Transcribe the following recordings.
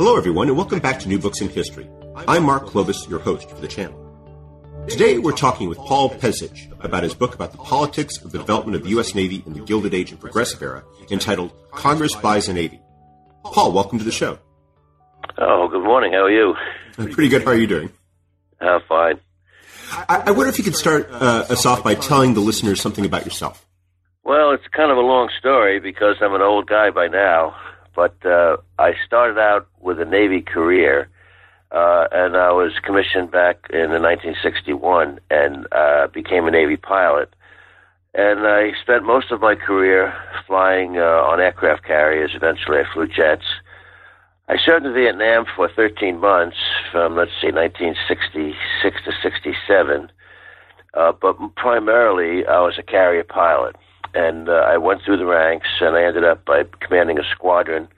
Hello, everyone, and welcome back to New Books in History. I'm Mark Clovis, your host for the channel. Today, we're talking with Paul Pesich about his book about the politics of the development of the U.S. Navy in the Gilded Age and Progressive Era, entitled Congress Buys a Navy. Paul, welcome to the show. Oh, good morning. How are you? I'm pretty good. How are you doing? Fine. I wonder if you could start us off by telling the listeners something about yourself. Well, it's kind of a long story because I'm an old guy by now. But I started out with a Navy career, and I was commissioned back in 1961 and became a Navy pilot. And I spent most of my career flying on aircraft carriers. Eventually, I flew jets. I served in Vietnam for 13 months from, 1966 to 67. But primarily, I was a carrier pilot. And I went through the ranks, and I ended up by commanding a squadron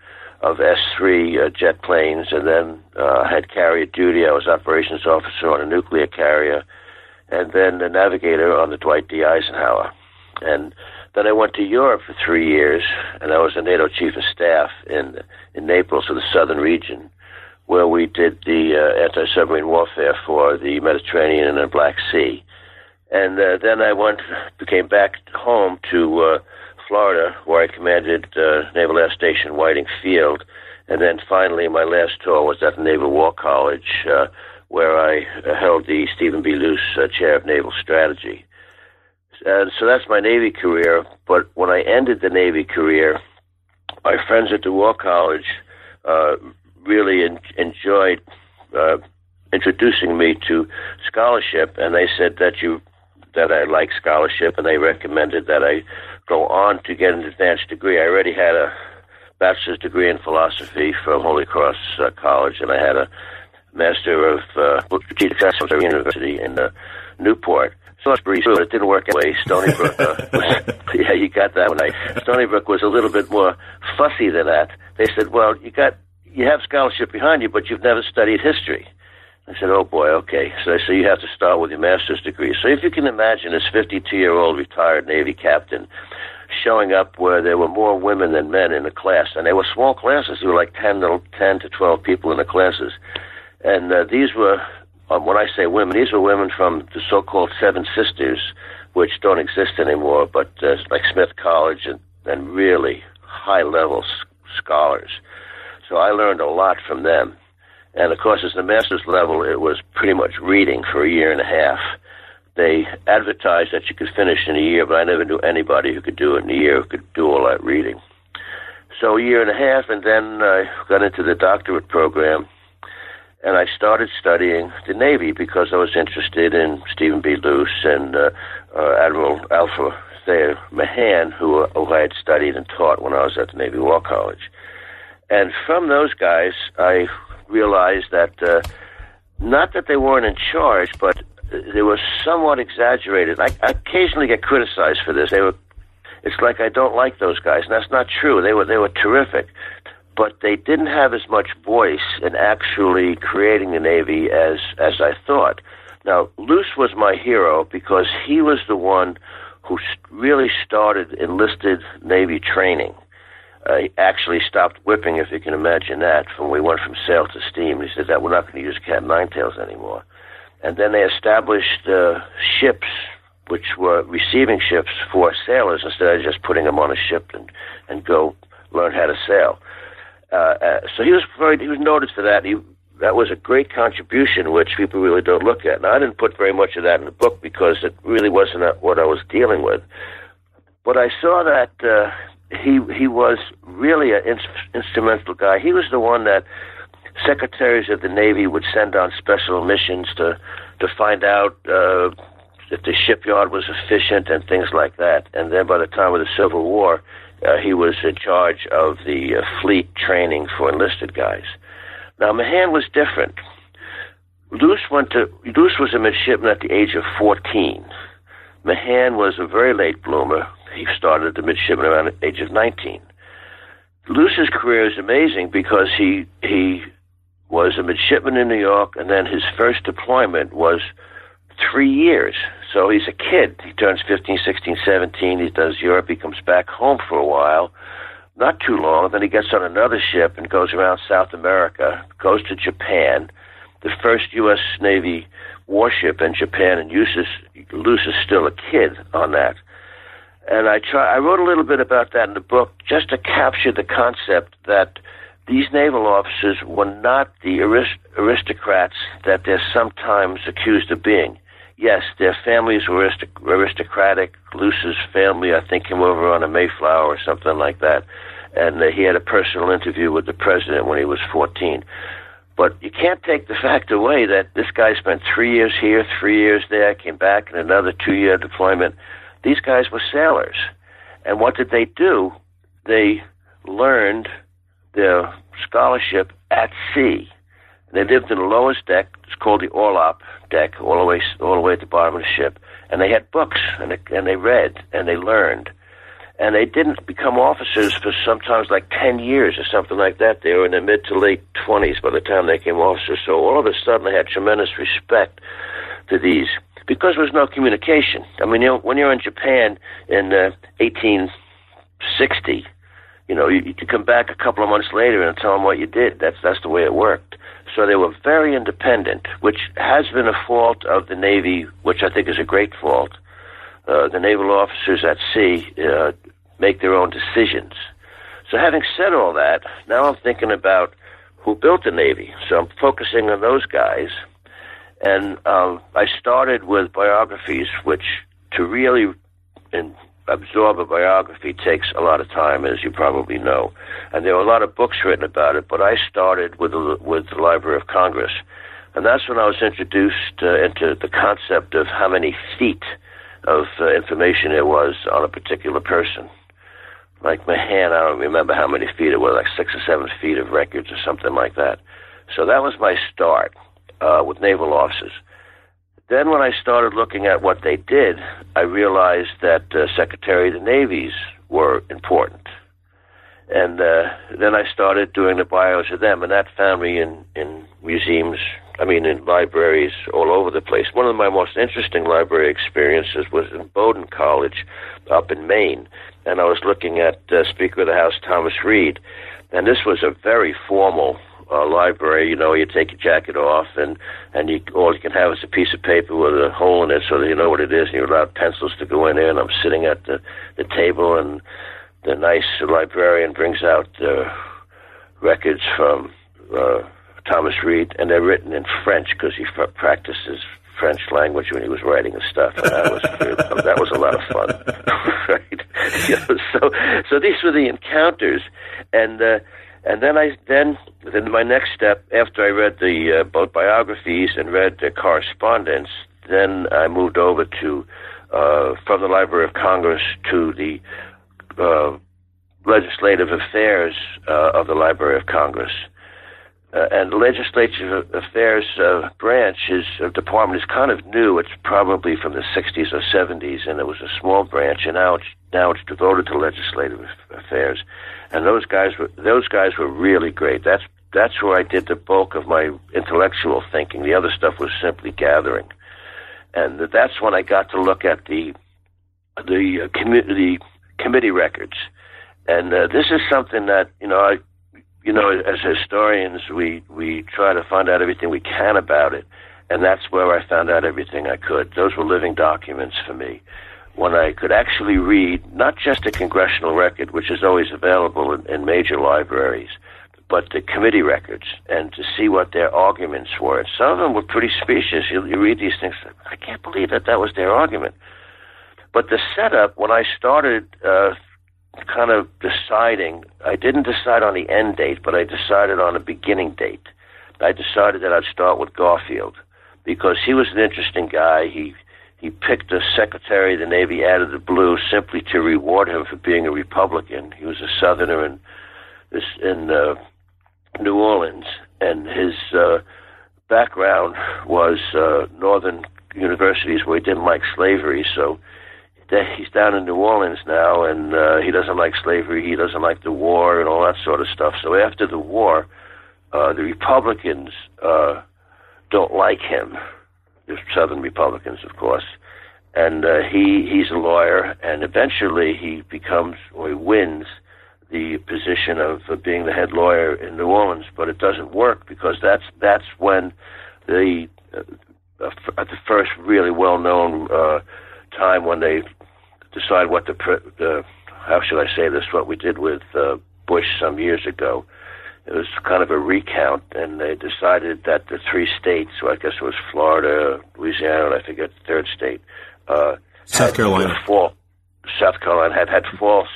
of S-3 jet planes, and then had carrier duty. I was operations officer on a nuclear carrier, and then a navigator on the Dwight D. Eisenhower. And then I went to Europe for 3 years, and I was the NATO chief of staff in Naples, or the southern region, where we did the anti-submarine warfare for the Mediterranean and the Black Sea. And then I came back home to Florida, where I commanded Naval Air Station Whiting Field. And then finally, my last tour was at the Naval War College, where I held the Stephen B. Luce Chair of Naval Strategy. And so that's my Navy career. But when I ended the Navy career, my friends at the War College really enjoyed introducing me to scholarship, and they said that I like scholarship, and they recommended that I go on to get an advanced degree. I already had a bachelor's degree in philosophy from Holy Cross College, and I had a master of strategic science at university in Newport. So it's brief, but it didn't work anyway. Stony Brook, yeah, you got that one. Stony Brook was a little bit more fussy than that. They said, well, you have scholarship behind you, but you've never studied history. I said, oh, boy, okay. So I said, you have to start with your master's degree. So if you can imagine this 52-year-old retired Navy captain showing up where there were more women than men in the class, and they were small classes. There were like 10 to 12 people in the classes. And these were, when I say women, these were women from the so-called Seven Sisters, which don't exist anymore, but like Smith College and really high-level scholars. So I learned a lot from them. And, of course, at the master's level, it was pretty much reading for a year and a half. They advertised that you could finish in a year, but I never knew anybody who could do it in a year, who could do all that reading. So a year and a half, and then I got into the doctorate program, and I started studying the Navy because I was interested in Stephen B. Luce and Admiral Alpha Thayer Mahan, who I had studied and taught when I was at the Navy War College. And from those guys, I realized that not that they weren't in charge, but they were somewhat exaggerated. I occasionally get criticized for this. It's like I don't like those guys, and that's not true. They were terrific, but they didn't have as much voice in actually creating the Navy as I thought. Now, Luce was my hero because he was the one who really started enlisted Navy training. He actually stopped whipping, if you can imagine that, when we went from sail to steam. He said that we're not going to use Cat Ninetails anymore. And then they established ships, which were receiving ships for sailors, instead of just putting them on a ship and go learn how to sail. So he was noted for that. That was a great contribution, which people really don't look at. Now, I didn't put very much of that in the book because it really wasn't what I was dealing with. But I saw that He was really an instrumental guy. He was the one that secretaries of the Navy would send on special missions to find out if the shipyard was efficient and things like that. And then by the time of the Civil War, He was in charge of the fleet training for enlisted guys. Now, Mahan was different. Luce was a midshipman at the age of 14. Mahan was a very late bloomer. He started the midshipman around the age of 19. Luce's career is amazing because he was a midshipman in New York, and then his first deployment was 3 years. So he's a kid. He turns 15, 16, 17. He does Europe. He comes back home for a while, not too long. Then he gets on another ship and goes around South America, goes to Japan, the first U.S. Navy warship in Japan, and Luce is still a kid on that. And I wrote a little bit about that in the book just to capture the concept that these naval officers were not the aristocrats that they're sometimes accused of being. Yes, their families were aristocratic. Luce's family, I think, came over on a Mayflower or something like that, and he had a personal interview with the president when he was 14. But you can't take the fact away that this guy spent 3 years here, 3 years there, came back in another 2-year deployment. These guys were sailors. And what did they do? They learned their scholarship at sea. They lived in the lowest deck. It's called the orlop deck, all the way at the bottom of the ship. And they had books, and they read, and they learned. And they didn't become officers for sometimes like 10 years or something like that. They were in their mid to late 20s by the time they became officers. So all of a sudden they had tremendous respect to these, because there was no communication. I mean, when you're in Japan in 1860, you come back a couple of months later and tell them what you did. That's the way it worked. So they were very independent, which has been a fault of the Navy, which I think is a great fault. The naval officers at sea make their own decisions. So having said all that, now I'm thinking about who built the Navy. So I'm focusing on those guys. And I started with biographies, which to really absorb a biography takes a lot of time, as you probably know. And there were a lot of books written about it, but I started with the Library of Congress. And that's when I was introduced into the concept of how many feet of information there was on a particular person. Like Mahan, I don't remember how many feet it was, like 6 or 7 feet of records or something like that. So that was my start. With naval officers. Then when I started looking at what they did, I realized that Secretary of the Navies were important. And then I started doing the bios of them, and that found me in museums, in libraries all over the place. One of my most interesting library experiences was in Bowdoin College up in Maine, and I was looking at Speaker of the House Thomas Reed, and this was a very formal library. You take your jacket off, and all you can have is a piece of paper with a hole in it so that you know what it is, and you're allowed pencils to go in there. And I'm sitting at the table, and the nice librarian brings out records from Thomas Reed, and they're written in French because he practices French language when he was writing and stuff. And that was a lot of fun. Right? So these were the encounters, And then my next step, after I read the both biographies and read the correspondence, then I moved over to from the Library of Congress to the legislative affairs of the Library of Congress. And the legislative affairs branch department is kind of new. It's probably from the 60s or 70s, and it was a small branch, and now it's devoted to legislative affairs. And those guys were really great. That's where I did the bulk of my intellectual thinking. The other stuff was simply gathering, and that's when I got to look at the committee records. And this is something that as historians, we try to find out everything we can about it, and that's where I found out everything I could. Those were living documents for me. When I could actually read not just a congressional record, which is always available in major libraries, but the committee records, and to see what their arguments were. And some of them were pretty specious. You read these things, I can't believe that was their argument. But the setup, when I started kind of deciding, I didn't decide on the end date, but I decided on a beginning date. I decided that I'd start with Garfield because he was an interesting guy. He He picked a Secretary of the Navy out of the blue simply to reward him for being a Republican. He was a Southerner in New Orleans, and his background was northern universities where he didn't like slavery, so he's down in New Orleans now, and he doesn't like slavery, he doesn't like the war, and all that sort of stuff. So after the war, the Republicans don't like him, the Southern Republicans, of course, and he's a lawyer, and eventually he becomes, or he wins, the position of being the head lawyer in New Orleans, but it doesn't work because that's when the first really well-known time when they decide what the how should I say this, what we did with Bush some years ago. It was kind of a recount, and they decided that the three states, well, I guess it was Florida, Louisiana, and I forget the third state, South Carolina had false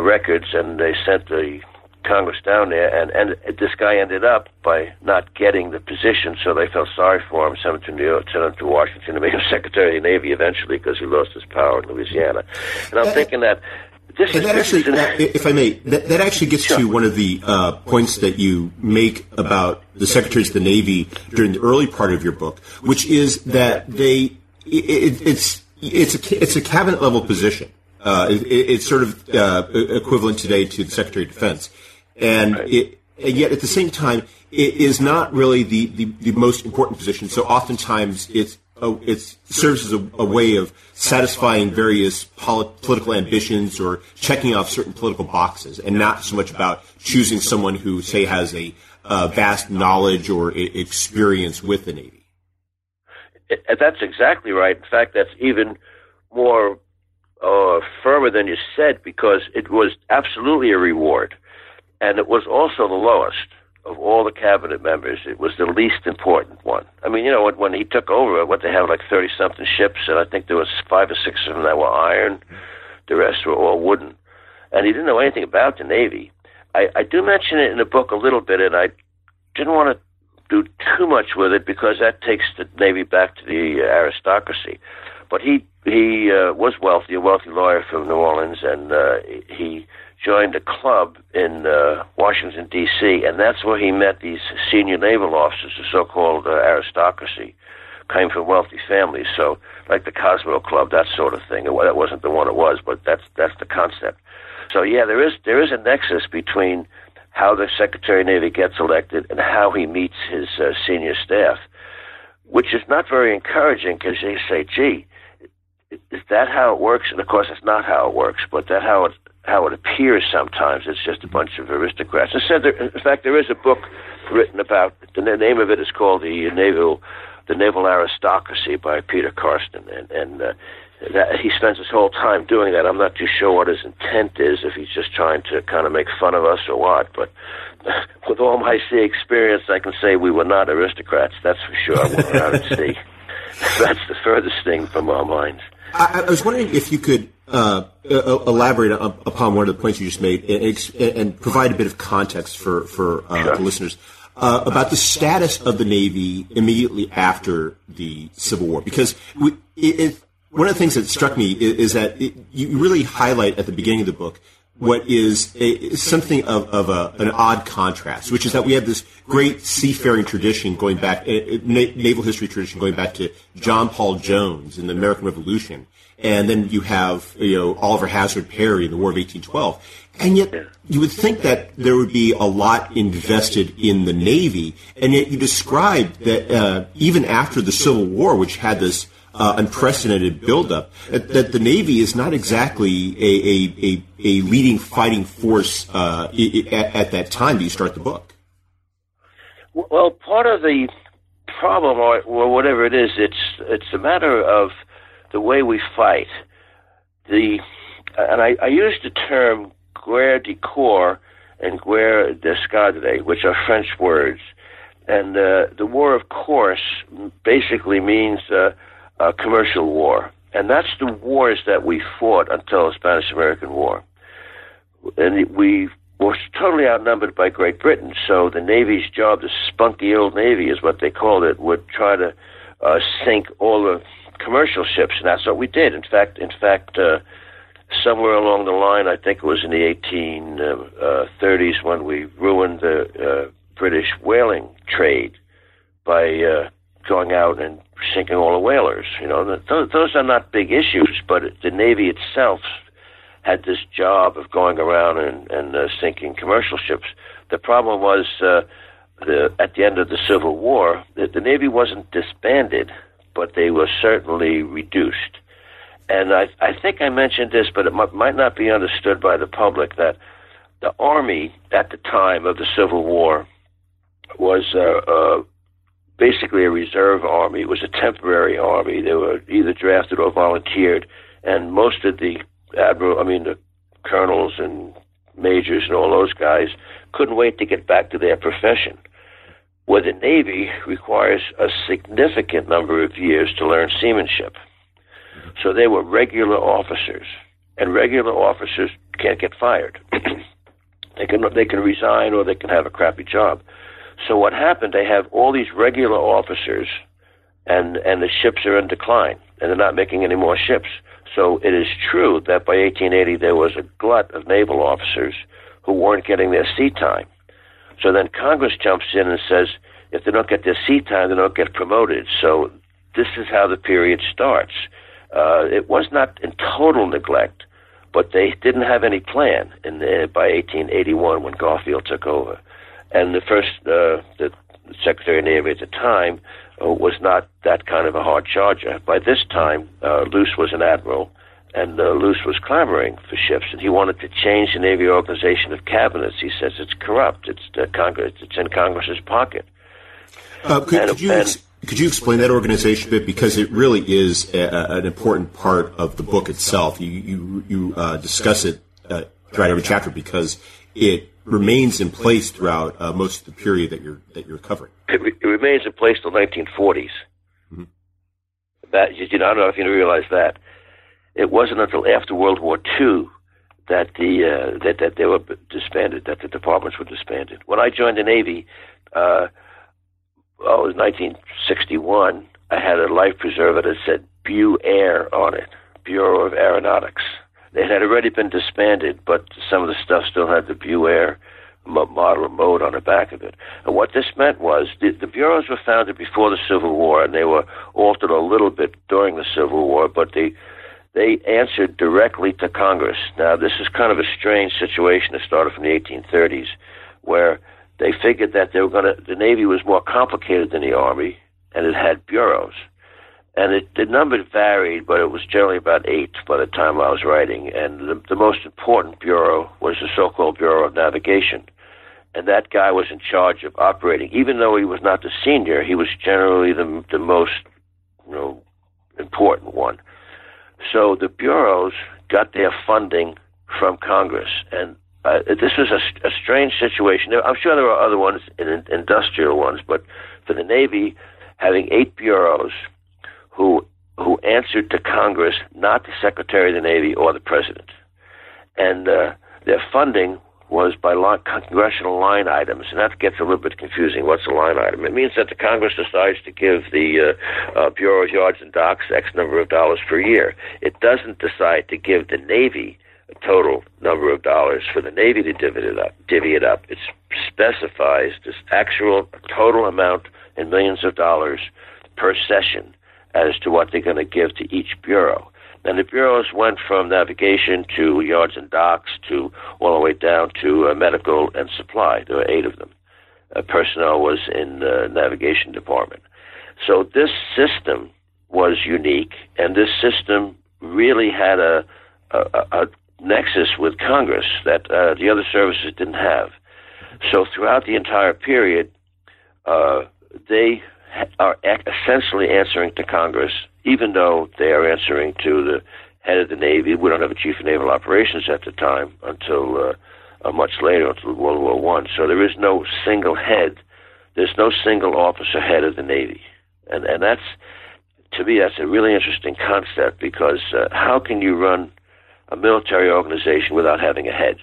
records, and they sent the Congress down there, and this guy ended up by not getting the position, so they felt sorry for him, sent him to New York, sent him to Washington, and made him Secretary of the Navy eventually because he lost his power in Louisiana. And I'm thinking that this is... if I may, that actually gets to one of the points that you make about the Secretaries of the Navy during the early part of your book, which is that it's a cabinet-level position. It's sort of equivalent today to the Secretary of Defense. And yet at the same time, it is not really the most important position. So oftentimes it serves as a way of satisfying various political ambitions or checking off certain political boxes, and not so much about choosing someone who, say, has a vast knowledge or experience with the Navy. That's exactly right. In fact, that's even more... firmer than you said, because it was absolutely a reward, and it was also the lowest of all the cabinet members. It was the least important one. I mean, you know, when he took over, what they have, like 30-something ships, and I think there was 5 or 6 of them that were iron. The rest were all wooden, and he didn't know anything about the Navy. I do mention it in the book a little bit, and I didn't want to do too much with it because that takes the Navy back to the aristocracy. But he was wealthy, a wealthy lawyer from New Orleans, and he joined a club in Washington, D.C., and that's where he met these senior naval officers, the so-called aristocracy, came from wealthy families, so like the Cosmo Club, that sort of thing. Well, that wasn't the one it was, but that's the concept. So, yeah, there is a nexus between how the Secretary of Navy gets elected and how he meets his senior staff, which is not very encouraging because they say, gee, is that how it works? And of course, it's not how it works, but that how it appears sometimes. It's just a bunch of aristocrats. In fact, there is a book written about. The name of it is called the Naval Aristocracy by Peter Carsten, and that, he spends his whole time doing that. I'm not too sure what his intent is, if he's just trying to kind of make fun of us or what. But with all my sea experience, I can say we were not aristocrats. That's for sure. We were out at sea. That's the furthest thing from our minds. I was wondering if you could elaborate upon one of the points you just made and provide a bit of context for sure. The listeners about the status of the Navy immediately after the Civil War. Because one of the things that struck me is that you really highlight at the beginning of the book what is something of an odd contrast, which is that we have this great seafaring tradition going back, naval history tradition going back to John Paul Jones in the American Revolution, and then you have Oliver Hazard Perry in the War of 1812, and yet you would think that there would be a lot invested in the Navy, and yet you described that even after the Civil War, which had this unprecedented buildup, that the Navy is not exactly a leading fighting force at that time that you start the book. Well, part of the problem, or whatever it is, it's a matter of the way we fight. And I use the term guerre de corps and guerre de corps, which are French words, and the war of course basically means commercial war, and that's the wars that we fought until the Spanish-American War, and we were totally outnumbered by Great Britain. So the Navy's job, the spunky old Navy is what they called it, would try to sink all the commercial ships, and that's what we did. In fact, somewhere along the line, I think it was in the 1830s when we ruined the British whaling trade by going out and sinking all the whalers. You know, those are not big issues, but the Navy itself had this job of going around and sinking commercial ships. The problem was at the end of the Civil War, the Navy wasn't disbanded, but they were certainly reduced. And I think I mentioned this, but it might not be understood by the public, that the Army at the time of the Civil War was basically a reserve army. It was a temporary army. They were either drafted or volunteered, and most of the the colonels and majors and all those guys couldn't wait to get back to their profession. Where the Navy requires a significant number of years to learn seamanship. So they were regular officers, and regular officers can't get fired. They can resign, or they can have a crappy job. So what happened, they have all these regular officers, and the ships are in decline, and they're not making any more ships. So it is true that by 1880 there was a glut of naval officers who weren't getting their sea time. So then Congress jumps in and says, if they don't get their sea time, they don't get promoted. So this is how the period starts. It was not in total neglect, but they didn't have any plan by 1881 when Garfield took over. And the Secretary of Navy at the time was not that kind of a hard charger. By this time, Luce was an admiral, and Luce was clamoring for ships, and he wanted to change the Navy organization of cabinets. He says it's corrupt. It's in Congress's pocket. Could you explain that organization a bit, because it really is an important part of the book itself. You discuss it throughout every chapter because it remains in place throughout most of the period that you're covering. It remains in place till 1940s. Mm-hmm. That I don't know if you realize that it wasn't until after World War II that that they were disbanded, that the departments were disbanded. When I joined the Navy, it was 1961. I had a life preserver that said Bu Air on it, Bureau of Aeronautics. They had already been disbanded, but some of the stuff still had the Bu Air model and mode on the back of it. And what this meant was the bureaus were founded before the Civil War, and they were altered a little bit during the Civil War, but they answered directly to Congress. Now, this is kind of a strange situation that started from the 1830s, where they figured that the Navy was more complicated than the Army, and it had bureaus. And the number varied, but it was generally about 8 by the time I was writing. And the most important bureau was the so-called Bureau of Navigation. And that guy was in charge of operating. Even though he was not the senior, he was generally the most important one. So the bureaus got their funding from Congress, and this was a strange situation. I'm sure there are other ones, industrial ones, but for the Navy, having 8 bureaus who answered to Congress, not the Secretary of the Navy or the President. And their funding was by congressional line items, and that gets a little bit confusing. What's a line item? It means that the Congress decides to give the Bureau of Yards and Docks X number of dollars per year. It doesn't decide to give the Navy a total number of dollars for the Navy to divvy it up. It specifies this actual total amount in millions of dollars per session as to what they're going to give to each bureau. And the bureaus went from navigation to yards and docks to all the way down to medical and supply. There were 8 of them. Personnel was in the navigation department. So this system was unique, and this system really had a nexus with Congress that the other services didn't have. So throughout the entire period, they are essentially answering to Congress, even though they are answering to the head of the Navy. We don't have a chief of naval operations at the time until much later, until World War One. So there is no single head. There's no single officer head of the Navy. And that's, to me, that's a really interesting concept, because how can you run a military organization without having a head?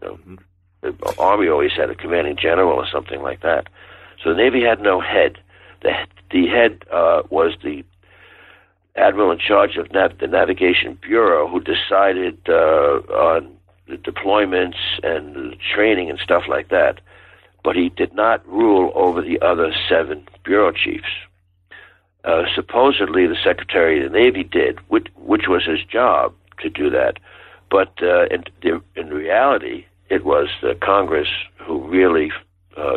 The Army always had a commanding general or something like that. So the Navy had no head. The head was the admiral in charge of the Navigation Bureau, who decided on the deployments and training and stuff like that. But he did not rule over the other 7 bureau chiefs. Supposedly, the Secretary of the Navy did, which was his job to do that. But in reality, it was the Congress who really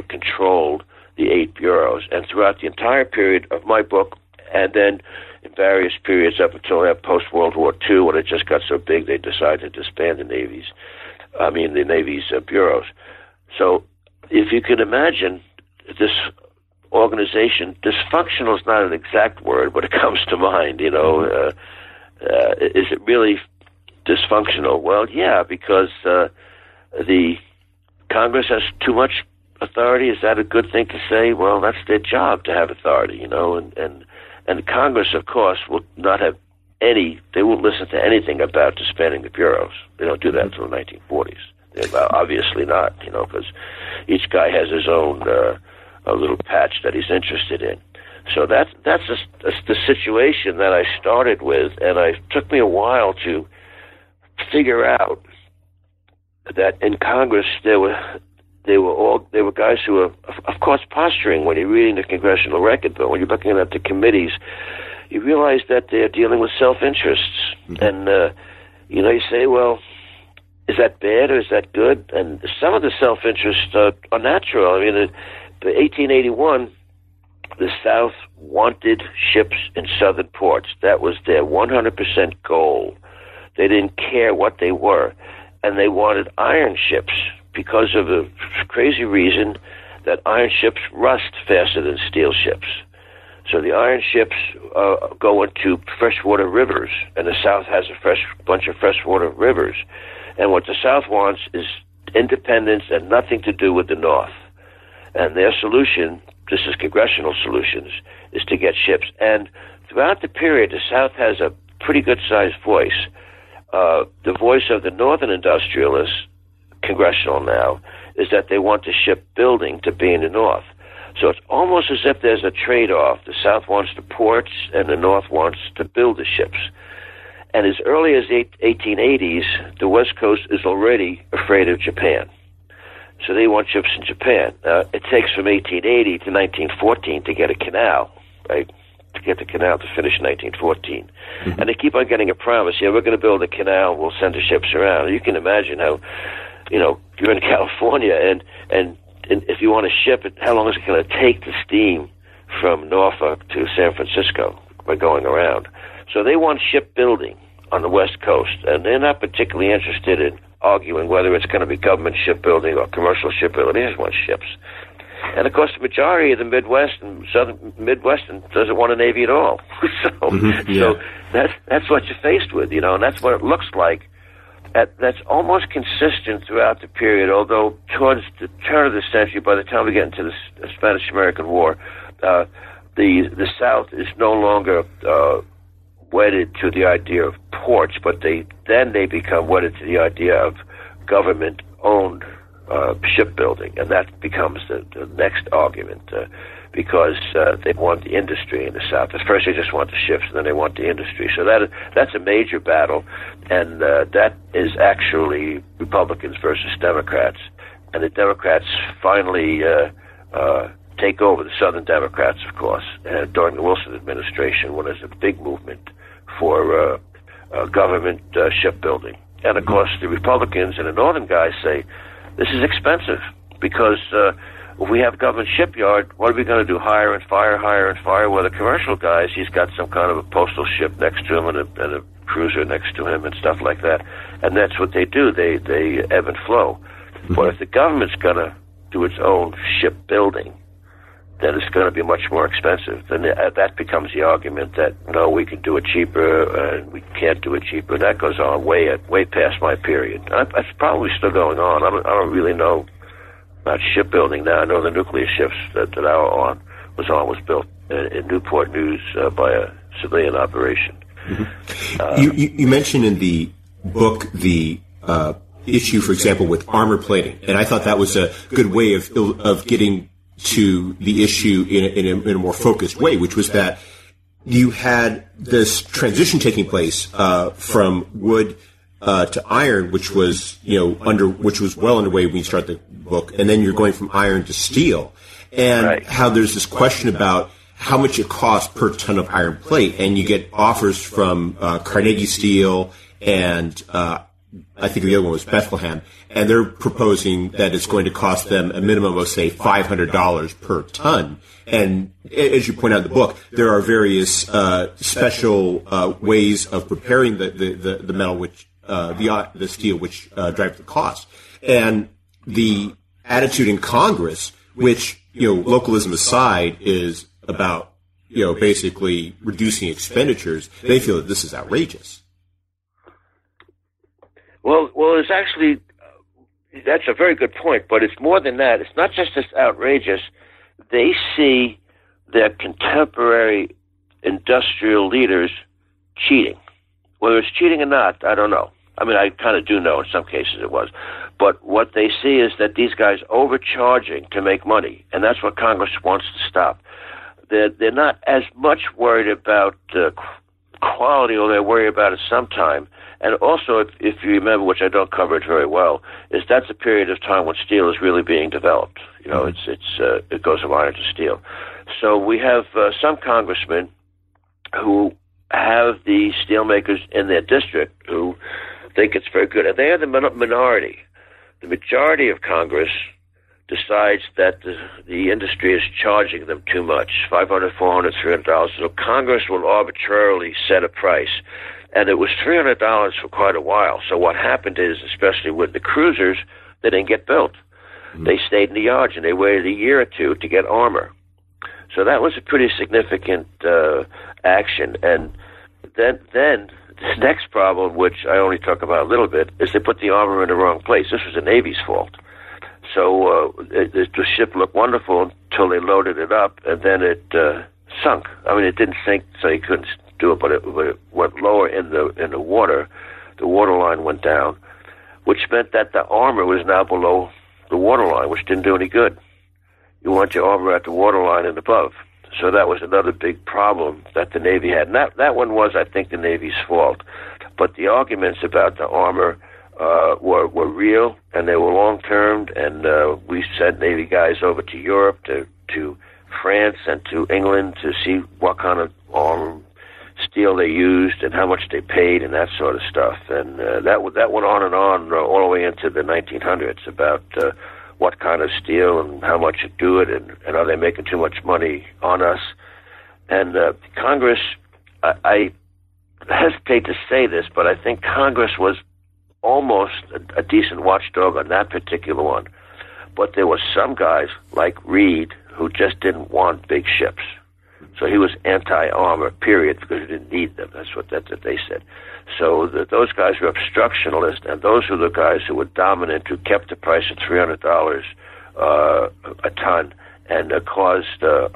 controlled the 8 bureaus. And throughout the entire period of my book, and then in various periods up until post-World War II, when it just got so big, they decided to disband the Navy's bureaus. So if you can imagine this organization, dysfunctional is not an exact word, but it comes to mind, is it really dysfunctional? Well, yeah, because the Congress has too much authority. Is that a good thing to say? Well, that's their job, to have authority, and Congress, of course, will not have any, they won't listen to anything about disbanding the bureaus. They don't do that until the 1940s. Obviously not, because each guy has his own a little patch that he's interested in. So that's the situation that I started with, and it took me a while to figure out that in Congress there were guys who were, of course, posturing when you're reading the congressional record, but when you're looking at the committees, you realize that they're dealing with self-interests. Mm-hmm. And, you say, well, is that bad or is that good? And some of the self-interests are natural. I mean, in 1881, the South wanted ships in southern ports. That was their 100% goal. They didn't care what they were. And they wanted iron ships, because of the crazy reason that iron ships rust faster than steel ships. So the iron ships go into freshwater rivers, and the South has a bunch of freshwater rivers. And what the South wants is independence and nothing to do with the North. And their solution, this is congressional solutions, is to get ships. And throughout the period, the South has a pretty good-sized voice. The voice of the northern industrialists, congressional now, is that they want the shipbuilding to be in the North. So it's almost as if there's a trade-off. The South wants the ports and the North wants to build the ships. And as early as the 1880s, the West Coast is already afraid of Japan. So they want ships in Japan. It takes from 1880 to 1914 to get a canal, right? To get the canal to finish in 1914. Mm-hmm. And they keep on getting a promise, we're going to build a canal, we'll send the ships around. You can imagine how, you're in California, and if you want to ship it, how long is it going to take to steam from Norfolk to San Francisco by going around? So they want shipbuilding on the West Coast, and they're not particularly interested in arguing whether it's going to be government shipbuilding or commercial shipbuilding. They just want ships. And, of course, the majority of the Midwest and Southern Midwestern doesn't want a Navy at all. So that's what you're faced with, and that's what it looks like. That's almost consistent throughout the period, although towards the turn of the century, by the time we get into the Spanish-American War, the South is no longer wedded to the idea of ports, but they become wedded to the idea of government-owned shipbuilding, and that becomes the next argument, because they want the industry in the South. At first they just want the ships, and then they want the industry. So that's a major battle, and that is actually Republicans versus Democrats, and the Democrats finally take over, the Southern Democrats, of course, during the Wilson administration, when there's a big movement for government shipbuilding. And, of course, the Republicans and the Northern guys say, this is expensive because if we have government shipyard, what are we going to do? Hire and fire? Well, the commercial guys, he's got some kind of a postal ship next to him and a cruiser next to him and stuff like that. And that's what they do. They ebb and flow. But if the government's going to do its own shipbuilding, then it's going to be much more expensive. Then that becomes the argument that, no, we can do it cheaper, and we can't do it cheaper. That goes on way past my period. It's probably still going on. I don't really know about shipbuilding now. I know the nuclear ships that I was built in Newport News by a civilian operation. Mm-hmm. You mentioned in the book the issue, for example, with armor plating, and I thought that was a good way of getting to the issue in a more focused way, which was that you had this transition taking place from wood to iron, which was which was well underway when you start the book, and then you're going from iron to steel, and right. How there's this question about how much it costs per ton of iron plate, and you get offers from Carnegie Steel and I think the other one was Bethlehem, and they're proposing that it's going to cost them a minimum of, say, $500 per ton. And as you point out in the book, there are various special ways of preparing the metal, which the steel, which drives the cost. And the attitude in Congress, which, localism aside, is about, basically reducing expenditures, they feel that this is outrageous. Well, it's actually that's a very good point, but it's more than that. It's not just as outrageous. They see their contemporary industrial leaders cheating. Whether it's cheating or not, I don't know. I mean, I kind of do know in some cases it was. But what they see is that these guys overcharging to make money, and that's what Congress wants to stop. They're not as much worried about quality, or they worry about it sometime. And also, if you remember, which I don't cover it very well, is that's a period of time when steel is really being developed. It goes from iron to steel. So we have some congressmen who have the steelmakers in their district who think it's very good. And they are the minority. The majority of Congress decides that the industry is charging them too much, $500, $400, $300. So Congress will arbitrarily set a price. And it was $300 for quite a while. So what happened is, especially with the cruisers, they didn't get built. Mm-hmm. They stayed in the yards, and they waited a year or two to get armor. So that was a pretty significant action. And then the next problem, which I only talk about a little bit, is they put the armor in the wrong place. This was the Navy's fault. So the ship looked wonderful until they loaded it up, and then it sunk. I mean, it didn't sink, so you couldn't do it, but it went lower in the water. The water line went down, which meant that the armor was now below the water line, which didn't do any good. You want your armor at the water line and above. So that was another big problem that the Navy had. And that one was, I think, the Navy's fault. But the arguments about the armor were real, and they were long-term, and we sent Navy guys over to Europe, to France, and to England to see what kind of armor steel they used and how much they paid and that sort of stuff. And that went on all the way into the 1900s about what kind of steel and how much to do it, and are they making too much money on us. And Congress, I hesitate to say this, but I think Congress was almost a decent watchdog on that particular one. But there were some guys like Reed who just didn't want big ships. So he was anti-armor, period, because he didn't need them. That's what that they said. So those guys were obstructionists, and those were the guys who were dominant, who kept the price at $300 a ton, and caused a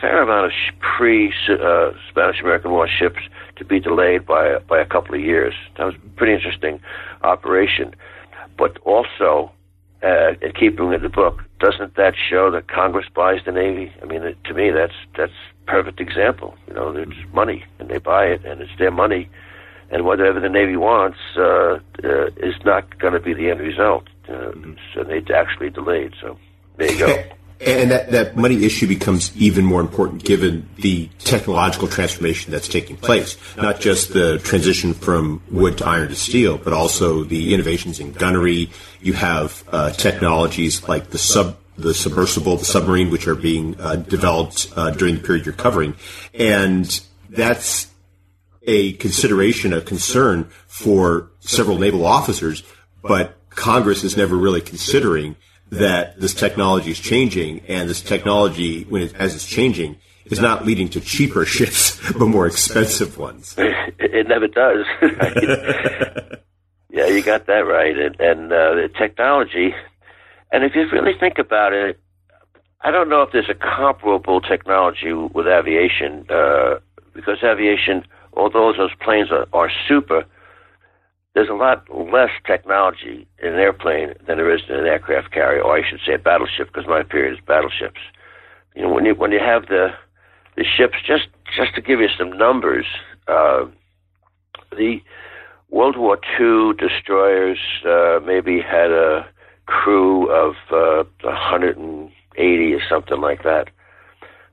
fair amount of Spanish-American War ships to be delayed by a couple of years. That was a pretty interesting operation. But also, in keeping with the book, doesn't that show that Congress buys the Navy? I mean, to me, that's a perfect example. It's money, and they buy it, and it's their money, and whatever the Navy wants is not going to be the end result. So they actually delayed. So there you go. And that money issue becomes even more important given the technological transformation that's taking place, not just the transition from wood to iron to steel, but also the innovations in gunnery. You have technologies like the submersible, the submarine, which are being developed during the period you're covering. And that's a consideration, a concern for several naval officers, but Congress is never really considering that this technology is changing, and this technology, as it's changing, is not leading to cheaper ships, but more expensive ones. It never does. Right? Yeah, you got that right. And the technology, and if you really think about it, I don't know if there's a comparable technology with aviation, because aviation, although those planes are super, there's a lot less technology in an airplane than there is in an aircraft carrier, or I should say a battleship, because my period is battleships. When you have the ships just just to give you some numbers, the World War II destroyers maybe had a crew of 180 or something like that.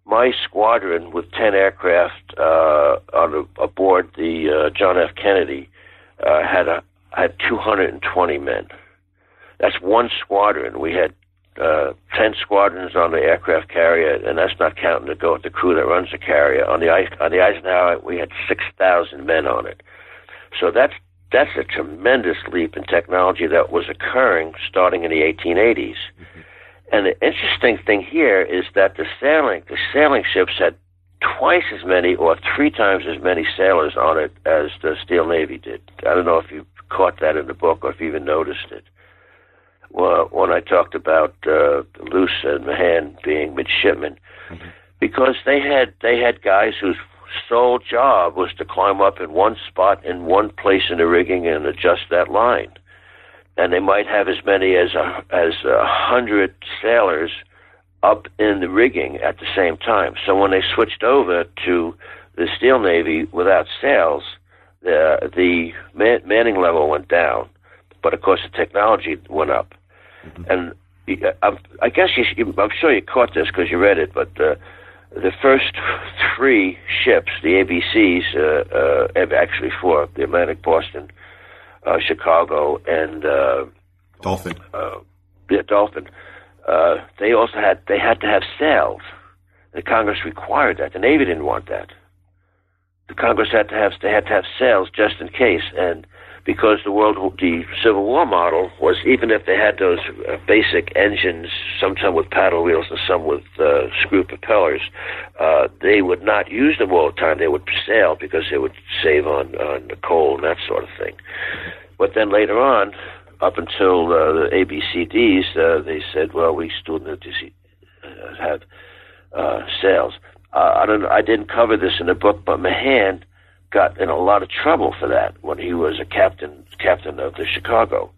My squadron, with 10 aircraft aboard the John F. Kennedy, had 220 men. That's one squadron. We had 10 squadrons on the aircraft carrier, and that's not counting the crew that runs the carrier. On the Eisenhower, we had 6,000 men on it. So that's a tremendous leap in technology that was occurring starting in the 1880s. Mm-hmm. And the interesting thing here is that the sailing ships had twice as many or three times as many sailors on it as the Steel Navy did. I don't know if you caught that in the book or if you even noticed it. Well, when I talked about Luce and Mahan being midshipmen, mm-hmm. because they had guys whose sole job was to climb up in one spot in one place in the rigging and adjust that line. And they might have as many as 100 sailors up in the rigging at the same time. So when they switched over to the Steel Navy without sails, the manning level went down. But of course, the technology went up. Mm-hmm. And I guess I'm sure you caught this because you read it, but the first three ships, the ABCs, actually four, the Atlantic, Boston, Chicago, and Dolphin. Dolphin. They also had to have sails. The Congress required that. The Navy didn't want that. The Congress had to have sails just in case, and because the Civil War model was, even if they had those basic engines, sometime with paddle wheels and some with screw propellers, they would not use them all the time. They would sail because they would save on the coal and that sort of thing. But then later on, up until the ABCDs, they said, well, we still need to have sails. I didn't cover this in the book, but Mahan got in a lot of trouble for that when he was a captain of the Chicago.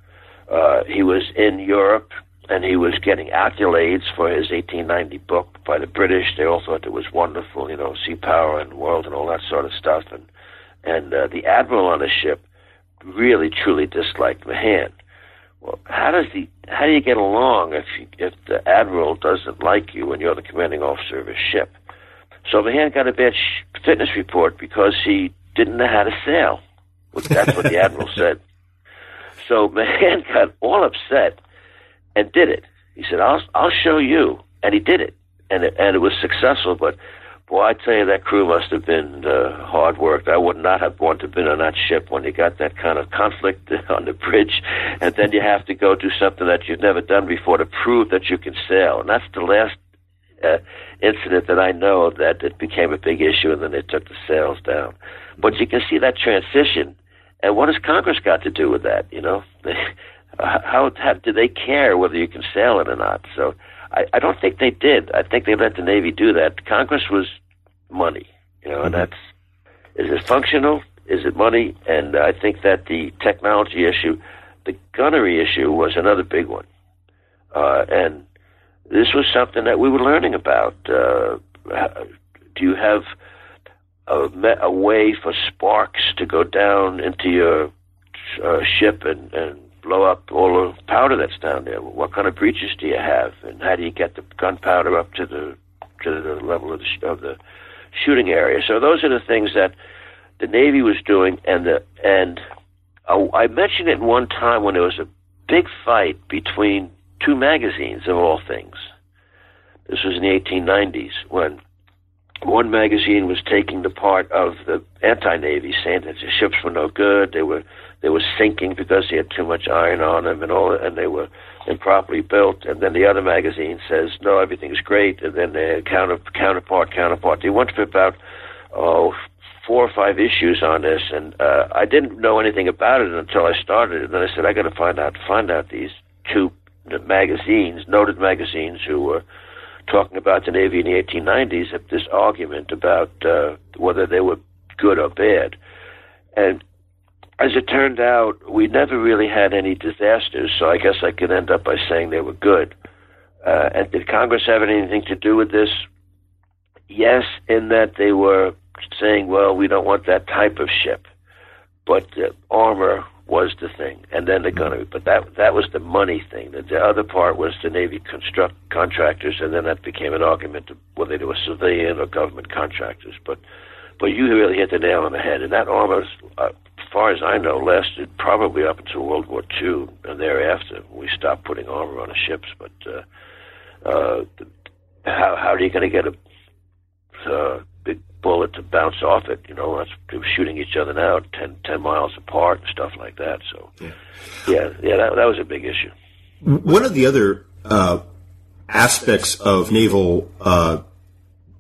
He was in Europe, and he was getting accolades for his 1890 book by the British. They all thought it was wonderful, you know, sea power and world and all that sort of stuff. And the admiral on the ship really truly disliked Mahan. Well, how do you get along if the admiral doesn't like you and you're the commanding officer of his ship? So Mahan got a bad fitness report because he didn't know how to sail. That's what the admiral said. So Mahan got all upset and did it. He said, I'll show you. And he did it. And it was successful. But, boy, I tell you, that crew must have been hard work. I would not have wanted to have been on that ship when you got that kind of conflict on the bridge. And then you have to go do something that you've never done before to prove that you can sail. And that's the last incident that I know that it became a big issue, and then they took the sails down. But you can see that transition, and what has Congress got to do with that? You know, how do they care whether you can sail it or not? So I don't think they did. I think they let the Navy do that. Congress was money, you know, and is it functional? Is it money? And I think that the technology issue, the gunnery issue, was another big one, and this was something that we were learning about. Do you have a way for sparks to go down into your ship and blow up all the powder that's down there? What kind of breaches do you have, and how do you get the gunpowder up to the level of the shooting area? So those are the things that the Navy was doing, and I mentioned it one time when there was a big fight between two magazines, of all things. This was in the 1890s, when one magazine was taking the part of the anti-Navy, saying that the ships were no good, they were sinking because they had too much iron on them, and they were improperly built. And then the other magazine says, no, everything's great. And then the counterpart. They went for about 4 or 5 issues on this, and I didn't know anything about it until I started it. And then I said, I got to find out these two noted magazines who were talking about the Navy in the 1890s, at this argument about whether they were good or bad. And as it turned out, we never really had any disasters, so I guess I could end up by saying they were good. And did Congress have anything to do with this? Yes, in that they were saying, well, we don't want that type of ship. But armor was the thing, and then the gunnery. But that was the money thing. The other part was the Navy contractors, and then that became an argument to whether they were civilian or government contractors. But you really hit the nail on the head, and that armor, as far as I know, lasted probably up until World War II and thereafter. We stopped putting armor on the ships, but how are you going to get a big bullet to bounce off it? You know, they were shooting each other now 10 miles apart and stuff like that. So, yeah, that was a big issue. One of the other aspects of naval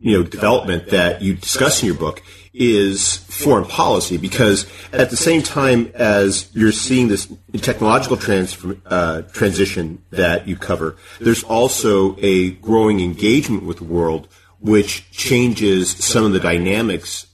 development that you discuss in your book is foreign policy, because at the same time as you're seeing this technological transition that you cover, there's also a growing engagement with the world, which changes some of the dynamics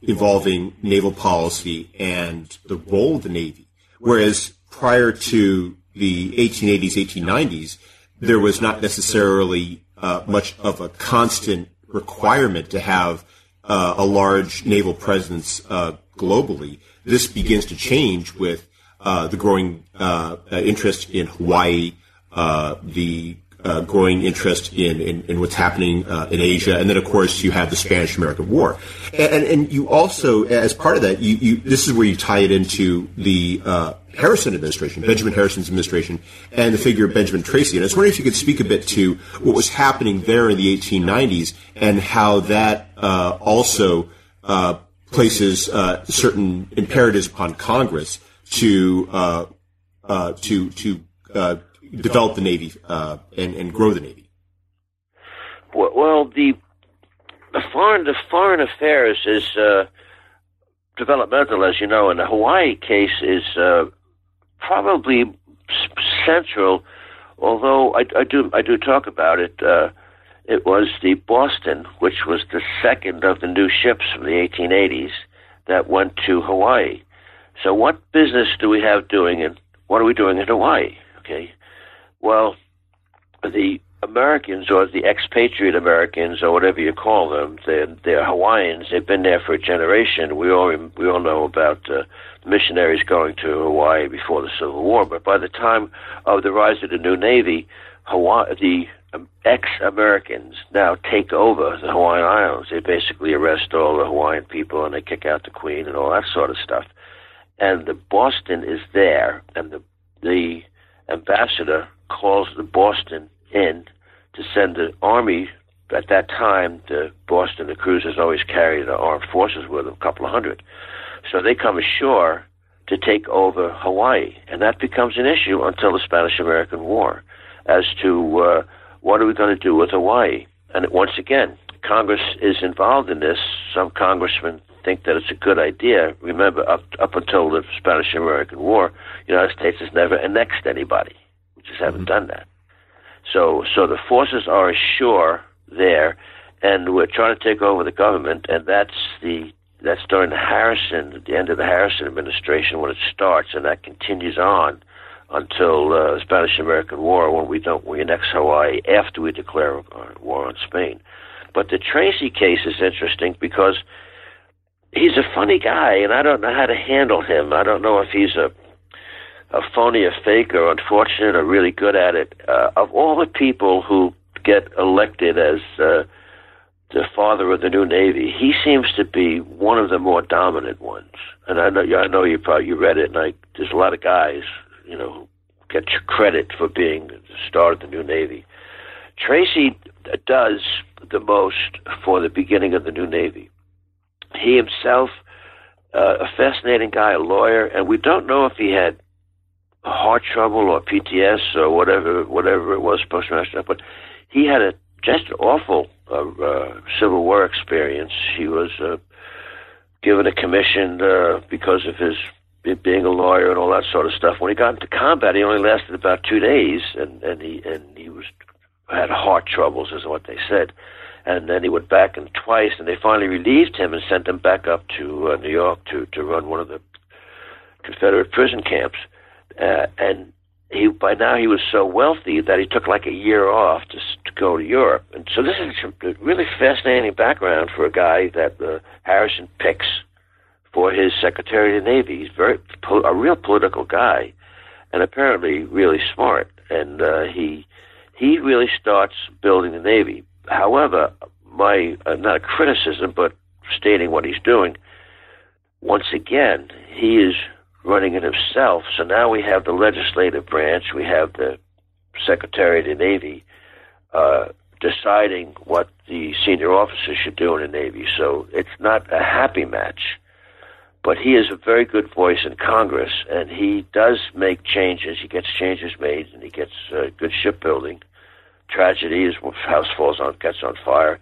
involving naval policy and the role of the Navy. Whereas prior to the 1880s, 1890s, there was not necessarily much of a constant requirement to have a large naval presence globally. This begins to change with the growing interest in Hawaii, the growing interest in what's happening in Asia, and then of course you have the Spanish-American War, and you also, as part of that, you this is where you tie it into the Harrison administration, Benjamin Harrison's administration, and the figure of Benjamin Tracy. And I was wondering if you could speak a bit to what was happening there in the 1890s and how that also places certain imperatives upon Congress to develop the Navy and grow the Navy. Well, the foreign affairs is developmental, as you know, and the Hawaii case is probably central, although I do talk about it. It was the Boston, which was the second of the new ships from the 1880s that went to Hawaii. So what business do we have doing, and what are we doing in Hawaii? Okay, well, the Americans, or the expatriate Americans, or whatever you call them, they're Hawaiians. They've been there for a generation. We all know about the missionaries going to Hawaii before the Civil War. But by the time of the rise of the new Navy, the ex-Americans now take over the Hawaiian Islands. They basically arrest all the Hawaiian people, and they kick out the Queen and all that sort of stuff. And the Boston is there, and the ambassador calls the Boston in to send the Army. At that time, the Boston, the cruisers always carried the armed forces with them, a couple of hundred. So they come ashore to take over Hawaii, and that becomes an issue until the Spanish-American War as to what are we going to do with Hawaii. And once again, Congress is involved in this. Some congressmen think that it's a good idea. Remember, up until the Spanish-American War, the United States has never annexed anybody. We just haven't done that. So the forces are ashore there, and we're trying to take over the government, and that's during the end of the Harrison administration when it starts, and that continues on until the Spanish-American War, when we annex Hawaii after we declare war on Spain. But the Tracy case is interesting because he's a funny guy, and I don't know how to handle him. I don't know if he's a phony, a fake, or unfortunate, or really good at it. Of all the people who get elected as the father of the new Navy, he seems to be one of the more dominant ones. And I know you probably read it, and there's a lot of guys, who get credit for being the start of the new Navy. Tracy does the most for the beginning of the new Navy. He himself, a fascinating guy, a lawyer, and we don't know if he had heart trouble or PTS or whatever it was, postmaster. But he had an awful Civil War experience. He was given a commission because of his being a lawyer and all that sort of stuff. When he got into combat, he only lasted about 2 days, and he had heart troubles, is what they said. And then he went back in twice, and they finally relieved him and sent him back up to New York to run one of the Confederate prison camps. And by now he was so wealthy that he took like a year off to to go to Europe. And so this is a really fascinating background for a guy that Harrison picks for his Secretary of the Navy. He's a real political guy, and apparently really smart. And he really starts building the Navy. However, my not a criticism, but stating what he's doing, once again, he is running it himself. So now we have the legislative branch, we have the Secretary of the Navy deciding what the senior officers should do in the Navy. So it's not a happy match. But he is a very good voice in Congress, and he does make changes. He gets changes made, and he gets good shipbuilding. Tragedy is when his house gets on fire.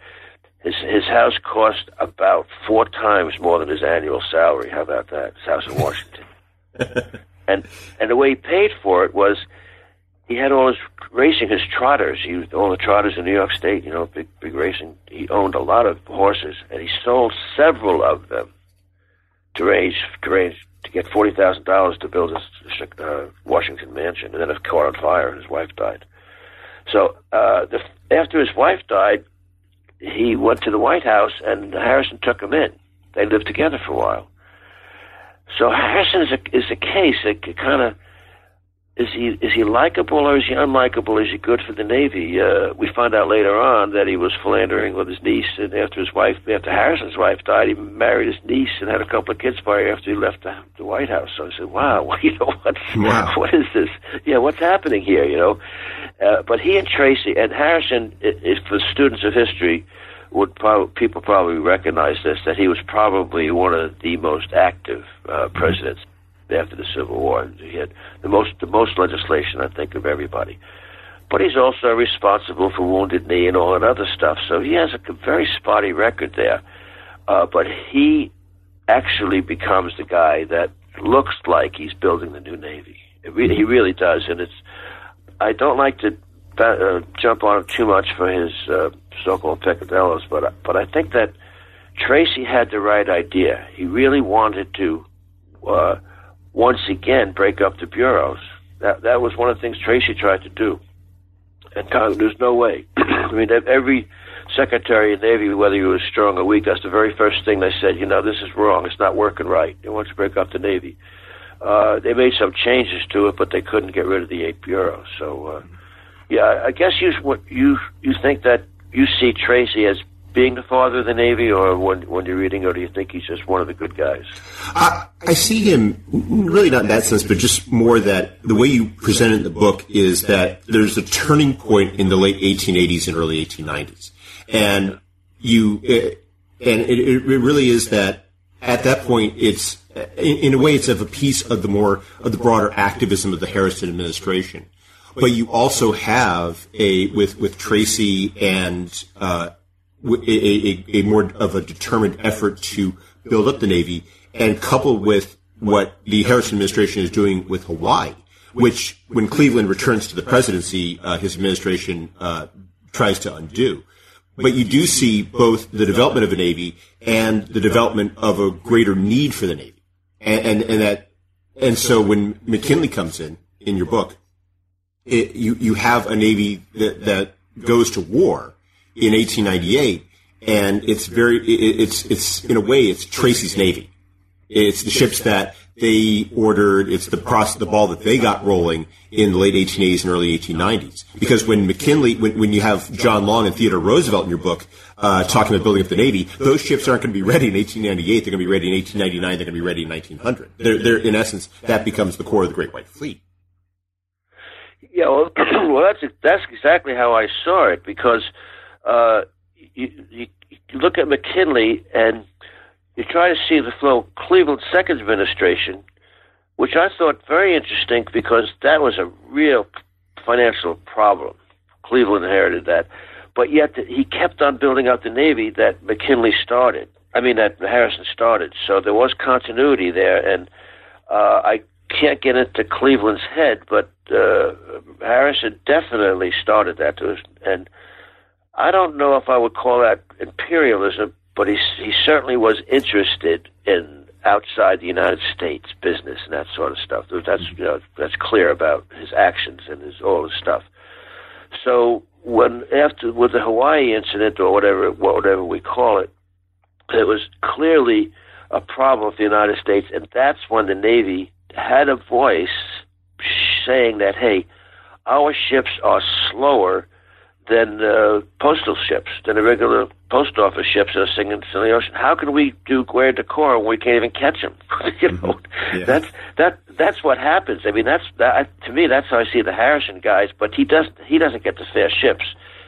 His house cost about 4 times more than his annual salary. How about that? His house in Washington. And the way he paid for it was he had all his racing, his trotters. He owned all the trotters in New York State, you know, big racing. He owned a lot of horses, and he sold several of them to get $40,000 to build his Washington mansion. And then it caught on fire, and his wife died. So after his wife died, he went to the White House, and Harrison took him in. They lived together for a while. So Harrison is a case that kind of, is he likable or is he unlikable? Is he good for the Navy? We find out later on that he was philandering with his niece, and after Harrison's wife died, he married his niece and had a couple of kids by her after he left the White House. So I said, wow, you know, what is this? Yeah, what's happening here, you know? But he and Tracy, and Harrison, if for students of history, people probably recognize this, that he was probably one of the most active presidents after the Civil War. He had the most legislation, I think, of everybody. But he's also responsible for Wounded Knee and all that other stuff, so he has a very spotty record there. But he actually becomes the guy that looks like he's building the new Navy. He really does, and it's... I don't like to jump on him too much for his so-called peccadillos, but I think that Tracy had the right idea. He really wanted to... once again, break up the bureaus. That was one of the things Tracy tried to do. And there's no way. I mean, every Secretary of the Navy, whether he was strong or weak, that's the very first thing they said, you know, this is wrong. It's not working right. They want to break up the Navy. They made some changes to it, but they couldn't get rid of the 8 bureaus. So, yeah, I guess you think that you see Tracy as being the father of the Navy, or when you're reading, or do you think he's just one of the good guys? I see him really not in that sense, but just more that the way you present it in the book is that there's a turning point in the late 1880s and early 1890s, and it really is that at that point it's in a way it's of a piece of the broader activism of the Harrison administration, but you also have with Tracy and a more of a determined effort to build up the Navy, and coupled with what the Harrison administration is doing with Hawaii, which when Cleveland returns to the presidency, his administration tries to undo. But you do see both the development of a Navy and the development of a greater need for the Navy, and so when McKinley comes in your book, you have a Navy that goes to war in 1898, and it's in a way, it's Tracy's Navy. It's the ships that they ordered. It's the ball that they got rolling in the late 1880s and early 1890s. Because when McKinley, when you have John Long and Theodore Roosevelt in your book, talking about building up the Navy, those ships aren't going to be ready in 1898. They're going to be ready in 1899. They're going to be ready in 1900. They're in essence, that becomes the core of the Great White Fleet. Yeah, well, that's exactly how I saw it, because you look at McKinley and you try to see the flow of Cleveland's second administration, which I thought very interesting because that was a real financial problem. Cleveland inherited that. But yet he kept on building out the Navy that McKinley started. I mean, that Harrison started. So there was continuity there. And I can't get into Cleveland's head, but Harrison definitely started that. And I don't know if I would call that imperialism, but he certainly was interested in outside the United States business and that sort of stuff. That's clear about his actions and all his stuff. So with the Hawaii incident, or whatever we call it, it was clearly a problem for the United States, and that's when the Navy had a voice saying that, hey, our ships are slower than postal ships, than the regular post office ships that are sinking in the ocean. How can we do guerre de corps when we can't even catch them? You know, yeah. That's what happens. I mean, to me, that's how I see the Harrison guys. But he doesn't get the fair ships.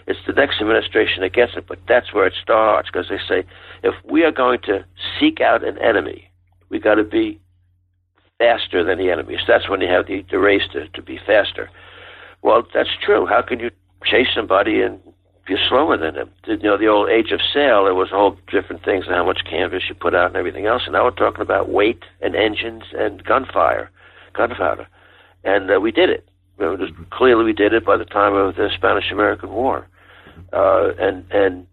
It's the next administration that gets it. But that's where it starts, because they say if we are going to seek out an enemy, we got to be faster than the enemy. So that's when you have the race to be faster. Well, that's true. How can you chase somebody and you're slower than them? You know, the old age of sail, there was all different things and how much canvas you put out and everything else. And now we're talking about weight and engines and gunpowder. And we did it. You know, clearly we did it by the time of the Spanish-American War. And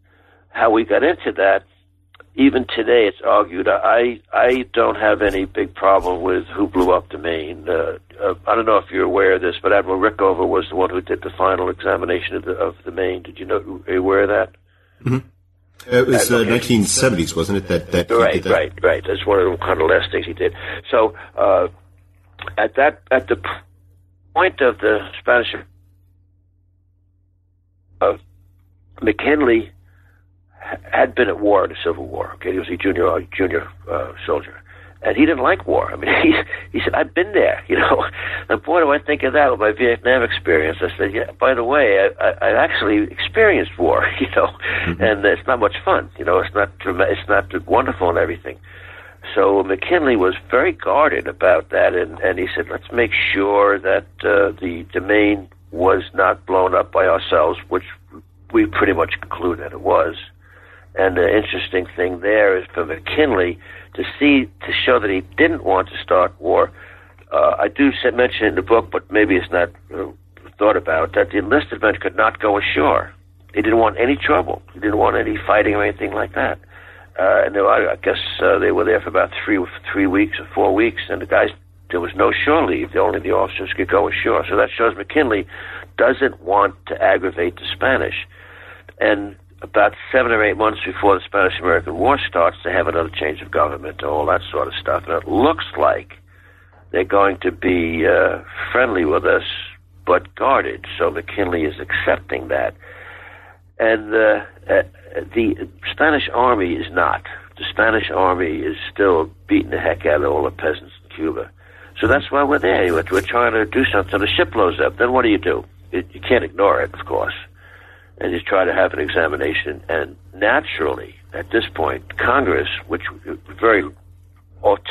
how we got into that, even today it's argued. I don't have any big problem with who blew up the Maine. I don't know if you're aware of this, but Admiral Rickover was the one who did the final examination of the Maine. Did you know? Are you aware of that? Mm-hmm. It was 1970s, wasn't it? Right. That's one of the kind of last things he did. So at the point of the Spanish, McKinley had been at war in the Civil War. Okay, he was a junior soldier. And he didn't like war. I mean, he said, I've been there, you know. And boy, do I think of that with my Vietnam experience. I said, yeah, by the way, I actually experienced war, you know. Mm-hmm. And it's not much fun, you know. It's not wonderful and everything. So McKinley was very guarded about that. And he said, let's make sure that the Maine was not blown up by ourselves, which we pretty much conclude that it was. And the interesting thing there is for McKinley to show that he didn't want to start war. I do mention in the book, but maybe it's not thought about, that the enlisted men could not go ashore. He didn't want any trouble. He didn't want any fighting or anything like that. And I guess they were there for about three weeks or 4 weeks, and the guys, there was no shore leave. Only the officers could go ashore. So that shows McKinley doesn't want to aggravate the Spanish. And about 7 or 8 months before the Spanish-American War starts, they have another change of government, all that sort of stuff. And it looks like they're going to be friendly with us, but guarded. So McKinley is accepting that. And the Spanish army is not. The Spanish army is still beating the heck out of all the peasants in Cuba. So that's why we're there. We're trying to do something. The ship blows up. Then what do? You can't ignore it, of course. And you try to have an examination, and naturally, at this point, Congress, which is very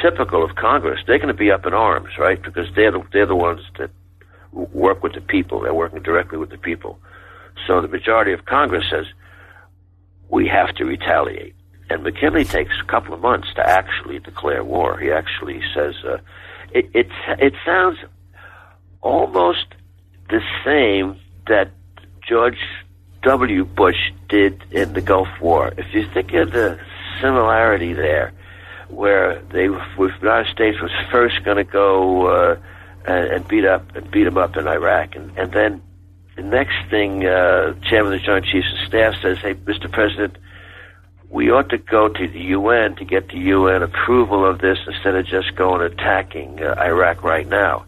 typical of Congress, they're going to be up in arms, right? Because they're the ones that work with the people. They're working directly with the people. So the majority of Congress says, we have to retaliate. And McKinley takes a couple of months to actually declare war. He actually says, it sounds almost the same that George W. Bush did in the Gulf War. If you think of the similarity there, where the United States was first going to go and beat them up in Iraq, and then the next thing, Chairman of the Joint Chiefs of Staff says, "Hey, Mr. President, we ought to go to the UN to get the UN approval of this instead of just going attacking Iraq right now."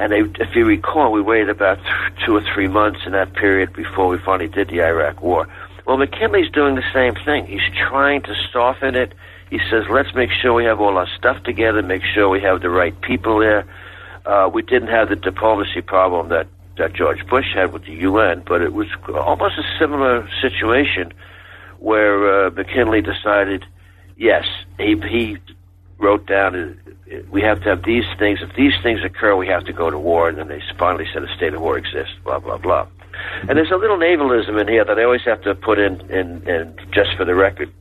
And if you recall, we waited about 2 or 3 months in that period before we finally did the Iraq War. Well, McKinley's doing the same thing. He's trying to soften it. He says, let's make sure we have all our stuff together, make sure we have the right people there. We didn't have the diplomacy problem that George Bush had with the UN, but it was almost a similar situation where McKinley decided, yes, he wrote down, we have to have these things. If these things occur, we have to go to war. And then they finally said a state of war exists, blah, blah, blah. And there's a little navalism in here that I always have to put in just for the record.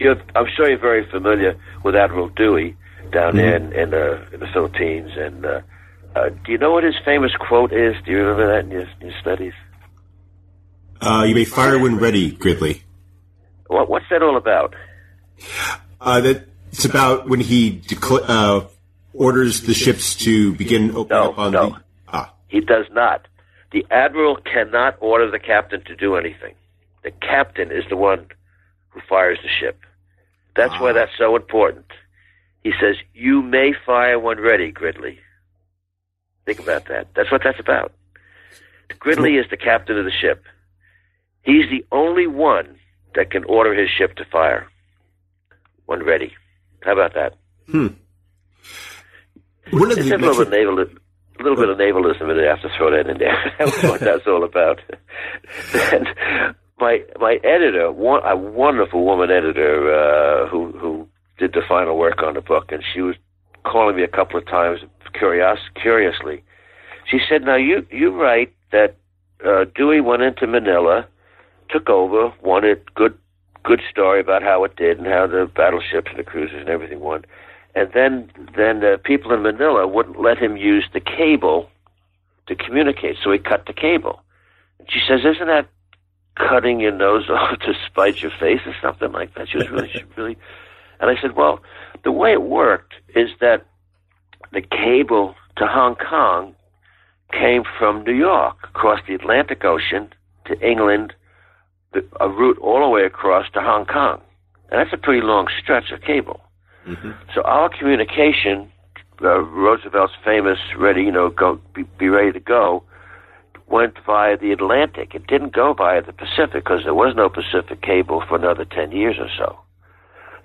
I'm sure you're very familiar with Admiral Dewey down there in the Philippines. And do you know what his famous quote is? Do you remember that in your studies? You may fire when ready, Gridley. What's that all about? It's about when he orders the ships to begin opening up on the... Ah. He does not. The admiral cannot order the captain to do anything. The captain is the one who fires the ship. That's why that's so important. He says, you may fire when ready, Gridley. Think about that. That's what that's about. Gridley is the captain of the ship. He's the only one that can order his ship to fire when ready. How about that? It's a little bit of navalism. A little bit of navalism, and I have to throw that in there. That's what that's all about. And my editor, a wonderful woman editor who did the final work on the book, and she was calling me a couple of times curiously. She said, now you write that Dewey went into Manila, took over, won a good story about how it did and how the battleships and the cruisers and everything won. And then the people in Manila wouldn't let him use the cable to communicate, so he cut the cable. And she says, isn't that cutting your nose off to spite your face or something like that? She was really. And I said, well, the way it worked is that the cable to Hong Kong came from New York, across the Atlantic Ocean to England, a route all the way across to Hong Kong. And that's a pretty long stretch of cable. Mm-hmm. So our communication, Roosevelt's famous "ready, go, be ready to go," went via the Atlantic. It didn't go via the Pacific because there was no Pacific cable for another 10 years or so.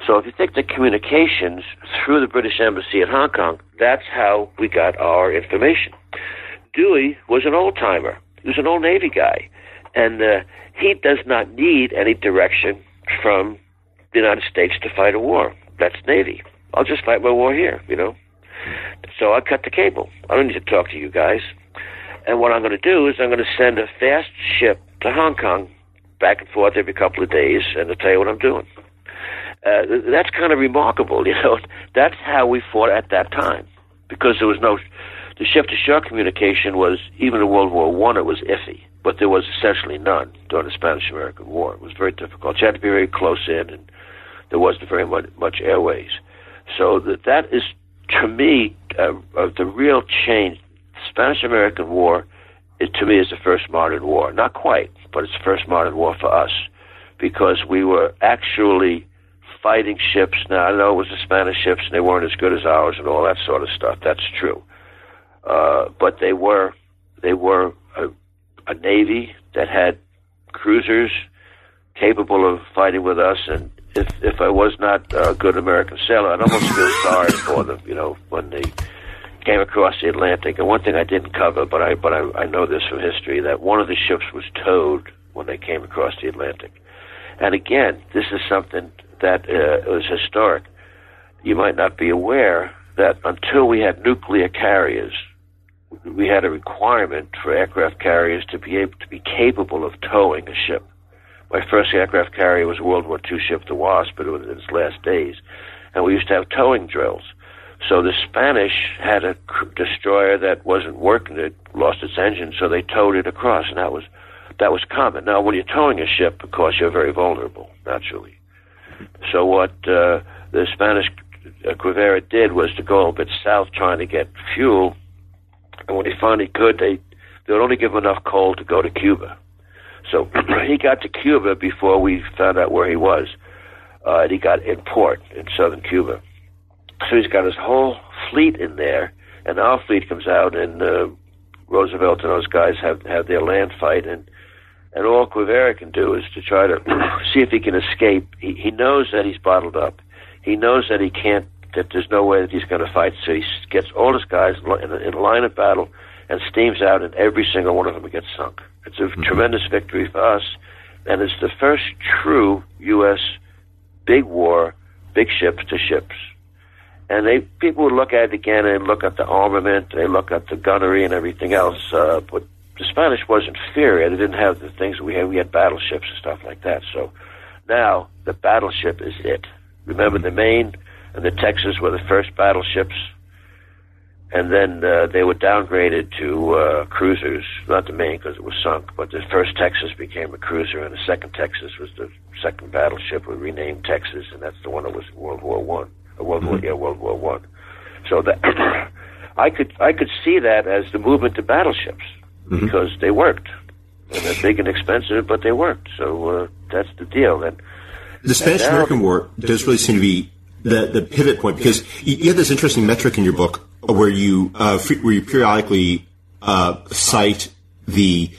So if you think the communications through the British Embassy in Hong Kong, that's how we got our information. Dewey was an old timer. He was an old Navy guy, and he does not need any direction from the United States to fight a war. That's Navy. I'll just fight my war here, So I cut the cable. I don't need to talk to you guys. And what I'm going to do is I'm going to send a fast ship to Hong Kong, back and forth every couple of days, and I'll tell you what I'm doing. That's kind of remarkable, That's how we fought at that time, because there was no... The ship-to-shore communication was, even in World War One, it was iffy, but there was essentially none during the Spanish-American War. It was very difficult. You had to be very close in, and there wasn't very much airways. So that is, to me, the real change. The Spanish-American War, to me, is the first modern war. Not quite, but it's the first modern war for us because we were actually fighting ships. Now, I know it was the Spanish ships, and they weren't as good as ours and all that sort of stuff. That's true. But they were a navy that had cruisers capable of fighting with us, and if I was not a good American sailor, I'd almost feel sorry for them, when they came across the Atlantic. And one thing I didn't cover, but I know this from history, that one of the ships was towed when they came across the Atlantic. And again, this is something that was historic. You might not be aware that until we had nuclear carriers, we had a requirement for aircraft carriers to be able to be capable of towing a ship. My first aircraft carrier was World War II ship, the Wasp, but it was in its last days. And we used to have towing drills. So the Spanish had a destroyer that wasn't working. It lost its engine, so they towed it across, and that was common. Now, when you're towing a ship, of course, you're very vulnerable, naturally. So what the Spanish Quivera did was to go a bit south trying to get fuel, and when they finally could, they would only give them enough coal to go to Cuba. So he got to Cuba before we found out where he was. And he got in port in southern Cuba. So he's got his whole fleet in there, and our fleet comes out, and Roosevelt and those guys have their land fight, and all Quivera can do is to try to see if he can escape. He knows that he's bottled up. He knows that he can't, that there's no way that he's going to fight, so he gets all his guys in line of battle and steams out, and every single one of them gets sunk. It's a tremendous victory for us, and it's the first true U.S. big war, big ships to ships. And people would look at it again and look at the armament, they look at the gunnery and everything else, but the Spanish was inferior. They didn't have the things that we had. We had battleships and stuff like that. So now the battleship is it. Remember the Maine and the Texas were the first battleships. And then they were downgraded to cruisers, not the Maine because it was sunk, but the first Texas became a cruiser, and the second Texas was the second battleship. We renamed Texas, and that's the one that was World War One. So that I could see that as the movement to battleships. mm-hmm. because they worked. And they're big and expensive, but they worked. So that's the deal. And the Spanish-American War does really seem to be the pivot point, because you have this interesting metric in your book where you periodically cite the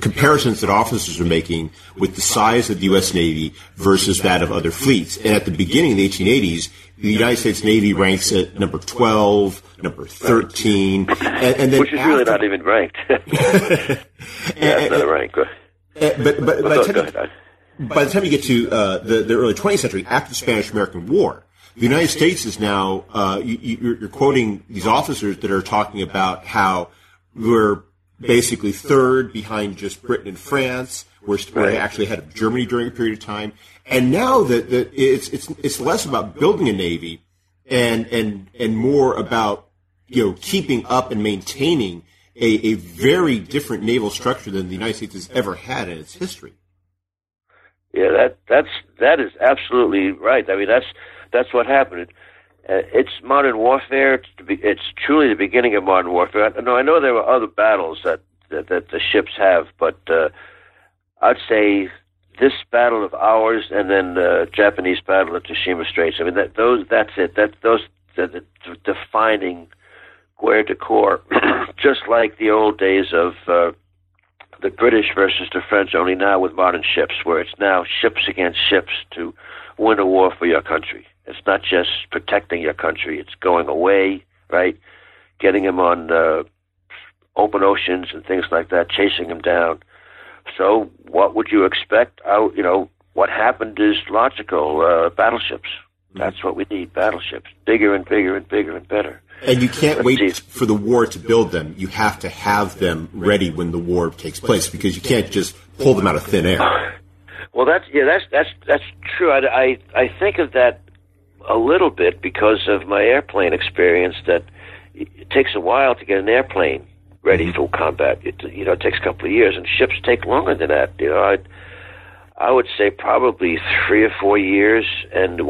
comparisons that officers are making with the size of the U.S. Navy versus that of other fleets. And at the beginning of the 1880s, the United States Navy ranks at number 12, number 13. And then which is really not even ranked. It's not a rank. But by the time you get to the early 20th century, after the Spanish-American War, the United States is now, you're quoting these officers that are talking about how we're basically third behind just Britain and France. We're actually ahead of Germany during a period of time. And now that it's less about building a navy and more about, keeping up and maintaining a very different naval structure than the United States has ever had in its history. Yeah, that is absolutely right. I mean, that's what happened. It's modern warfare. It's truly the beginning of modern warfare. I know there were other battles that the ships have, but I'd say this battle of ours, and then the Japanese battle at Tsushima Straits. I mean, that's it. Those defining guerre de corps, just like the old days of the British versus the French, only now with modern ships, where it's now ships against ships to win a war for your country. It's not just protecting your country. It's going away, right? Getting them on open oceans and things like that, chasing them down. So what would you expect? What happened is logical. Battleships. That's what we need, battleships. Bigger and bigger and bigger and better. And you can't wait for the war to build them. You have to have them ready when the war takes place, because you can't just pull them out of thin air. Well, that's true. I think of that a little bit because of my airplane experience, that it takes a while to get an airplane ready for combat. It takes a couple of years, and ships take longer than that. I would say probably 3 or 4 years, and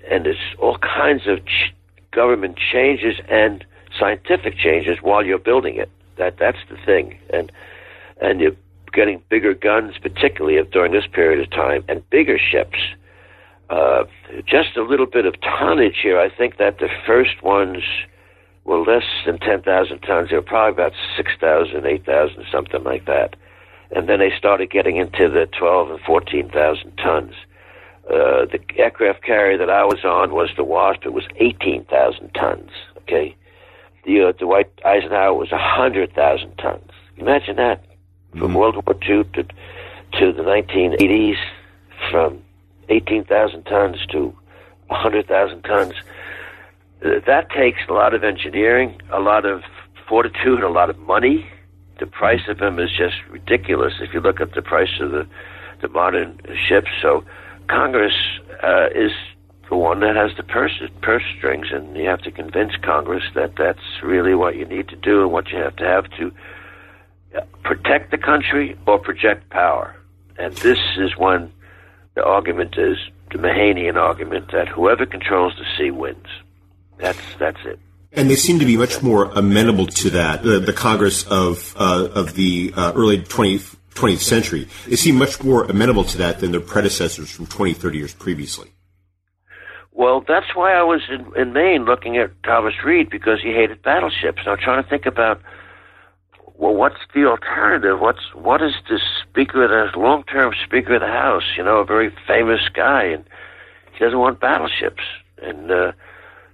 it's all kinds of government changes and scientific changes while you're building it. That's the thing, and you're getting bigger guns, particularly during this period of time, and bigger ships. Just a little bit of tonnage here. I think that the first ones were less than 10,000 tons. They were probably about 6,000, 8,000, something like that. And then they started getting into the 12,000 and 14,000 tons. The aircraft carrier that I was on was the Wasp. It was 18,000 tons, okay? Dwight Eisenhower was 100,000 tons. Imagine that. From World War II to the 1980s, from 18,000 tons to 100,000 tons. That takes a lot of engineering, a lot of fortitude, a lot of money. The price of them is just ridiculous if you look at the price of the modern ships. So Congress is the one that has the purse strings, and you have to convince Congress that that's really what you need to do and what you have to protect the country or project power. And this is when the argument is the Mahanian argument that whoever controls the sea wins. That's it. And they seem to be much more amenable to that. The Congress of the early 20th century, they seem much more amenable to that than their predecessors from 20, 30 years previously. Well, that's why I was in Maine looking at Thomas Reed, because he hated battleships. And I'm trying to think about, well, what's the alternative? What is this speaker, the long-term Speaker of the House, a very famous guy, and he doesn't want battleships. And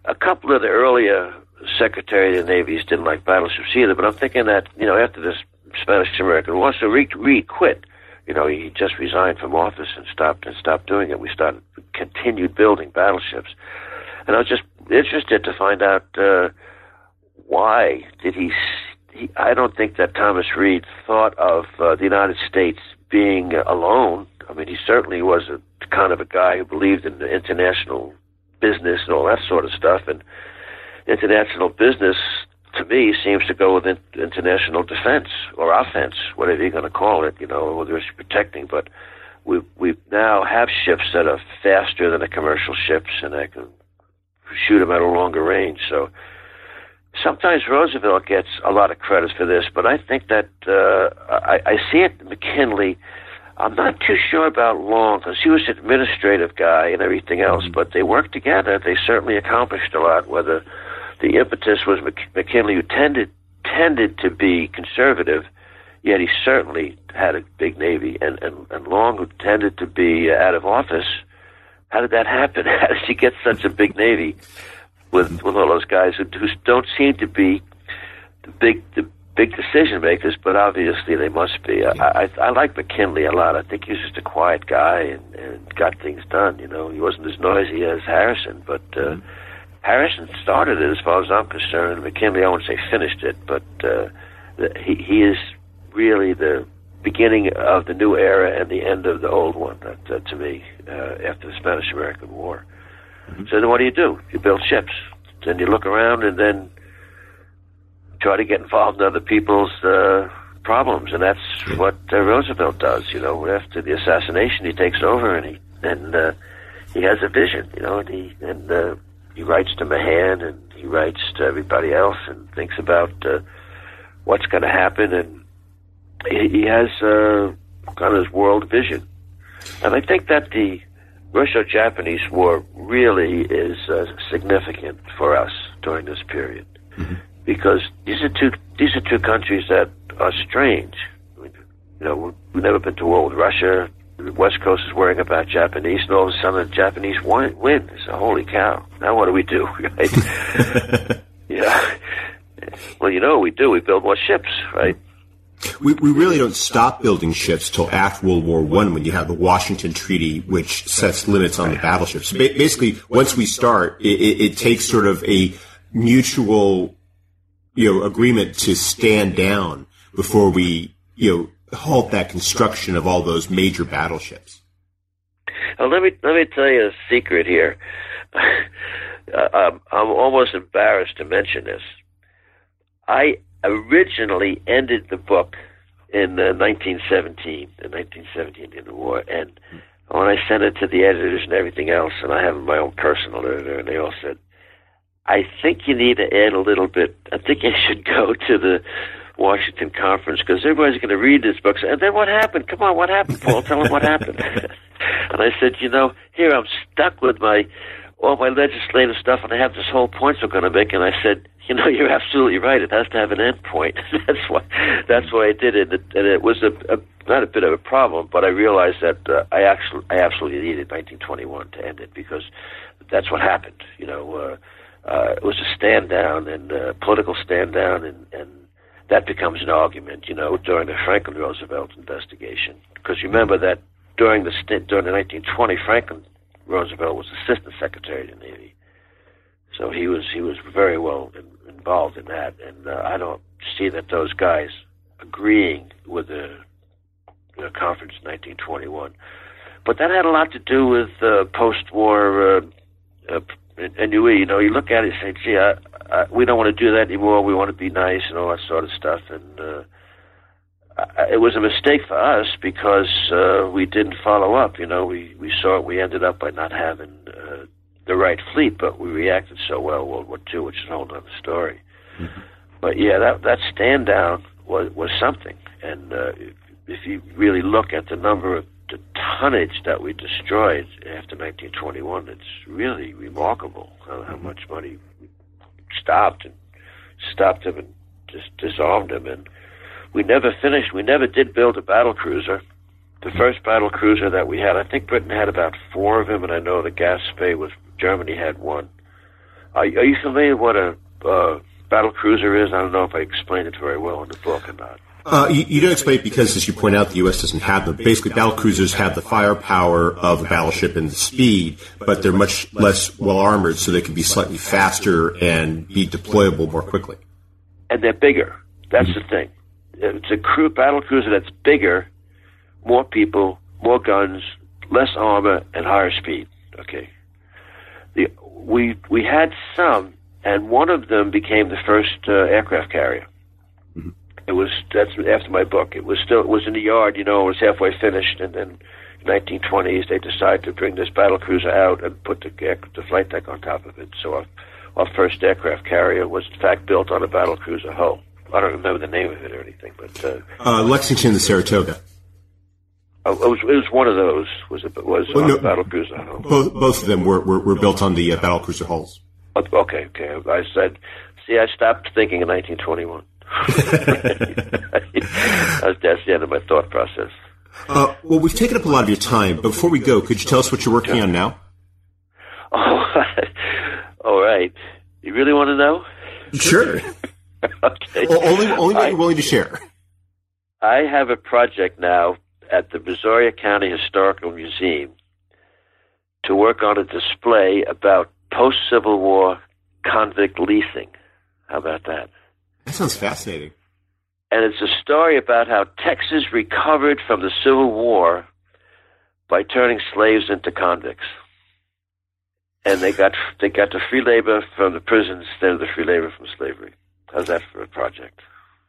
a couple of the earlier Secretary of the Navies didn't like battleships either, but I'm thinking that, after this Spanish-American War, so Reed quit. He just resigned from office and stopped doing it. We continued building battleships. And I was just interested to find out why did he... I don't think that Thomas Reed thought of the United States being alone. I mean, he certainly was a kind of a guy who believed in the international business and all that sort of stuff. And international business, to me, seems to go with international defense or offense, whatever you're going to call it, whether it's protecting. But we now have ships that are faster than the commercial ships, and I can shoot them at a longer range. So Sometimes Roosevelt gets a lot of credit for this, but I think that I see it in McKinley. I'm not too sure about Long, because he was an administrative guy and everything else, but they worked together. They certainly accomplished a lot, whether the impetus was McKinley, who tended to be conservative, yet he certainly had a big Navy, and Long, who tended to be out of office. How did that happen? How did he get such a big Navy with all those guys who don't seem to be the big decision makers, but obviously they must be. Yeah. I like McKinley a lot. I think he's just a quiet guy and got things done. You know, he wasn't as noisy as Harrison, but Harrison started it, as far as I'm concerned. McKinley, I won't say finished it, but he is really the beginning of the new era and the end of the old one. That to me, after the Spanish-American War. Mm-hmm. So then, what do? You build ships, then you look around, and then try to get involved in other people's problems, and that's what Roosevelt does. You know, after the assassination, he takes over, and he has a vision. You know, and he writes to Mahan, and he writes to everybody else, and thinks about what's going to happen, and he has kind of his world vision. And I think that the Russo-Japanese War really is significant for us during this period. Mm-hmm. Because these are two countries that are strange. You know, we've never been to war with Russia. The West Coast is worrying about Japanese, and all of a sudden the Japanese win. It's a holy cow. Now what do we do, right? Yeah. Well, you know what we do. We build more ships, right? We really don't stop building ships till after World War One, when you have the Washington Treaty, which sets limits on the battleships. Basically, once we start, it takes sort of a mutual agreement to stand down before we, halt that construction of all those major battleships. Well, let me tell you a secret here. I'm almost embarrassed to mention this. I originally ended the book in 1917 in the war, and when I sent it to the editors and everything else, and I have my own personal editor, and they all said, I think you need to add a little bit. I think you should go to the Washington Conference, because everybody's going to read this book. And then what happened? Come on, what happened, Paul? Tell them what happened. And I said, here I'm stuck with all my legislative stuff, and I have this whole point I'm going to make. And I said, you're absolutely right. It has to have an end point. That's why I did it. And it was not a bit of a problem, but I realized that I absolutely needed 1921 to end it, because that's what happened. It was a stand-down, and a political stand-down, and that becomes an argument, during the Franklin Roosevelt investigation. Because remember that during the 1920, Franklin Roosevelt was Assistant Secretary of the Navy. So he was very well involved in that, and I don't see that those guys agreeing with the conference in 1921. But that had a lot to do with post-war And you look at it and say, gee, we don't want to do that anymore. We want to be nice and all that sort of stuff. And it was a mistake for us, because we didn't follow up. We saw it. We ended up by not having the right fleet, but we reacted so well in World War II, which is a whole other story. Mm-hmm. But, yeah, that stand-down was something. And if you really look at the number of the tonnage that we destroyed after 1921, it's really remarkable how much money stopped them and just disarmed them. And we never finished. We never did build a battle cruiser. The first battle cruiser that we had, I think Britain had about 4 of them, and I know the Gaspé Germany had 1. Are you familiar with what a battle cruiser is? I don't know if I explained it very well in the book or not. You don't explain it because, as you point out, the U.S. doesn't have them. Basically, battlecruisers have the firepower of a battleship and the speed, but they're much less well-armored, so they can be slightly faster and be deployable more quickly. And they're bigger. That's the thing. It's a battlecruiser that's bigger, more people, more guns, less armor, and higher speed. Okay. We had some, and one of them became the first aircraft carrier. That's after my book. It was in the yard, it was halfway finished, and then in the 1920s they decided to bring this battle cruiser out and put the flight deck on top of it. So our first aircraft carrier was, in fact, built on a battle cruiser hull. I don't remember the name of it or anything, but Lexington to Saratoga. It was one of those. Was battle cruiser hull. Both of them were built on the battle cruiser hulls. Okay. I said, see, I stopped thinking in 1921. That's the end of my thought process. Well, we've taken up a lot of your time. But before we go, could you tell us what you're working on now? Oh, all right. You really want to know? Sure. Okay. Well, only what you're willing to share. I have a project now at the Brazoria County Historical Museum to work on a display about post-Civil War convict leasing. How about that? That sounds fascinating. And it's a story about how Texas recovered from the Civil War by turning slaves into convicts. And they got the free labor from the prisons instead of the free labor from slavery. How's that for a project?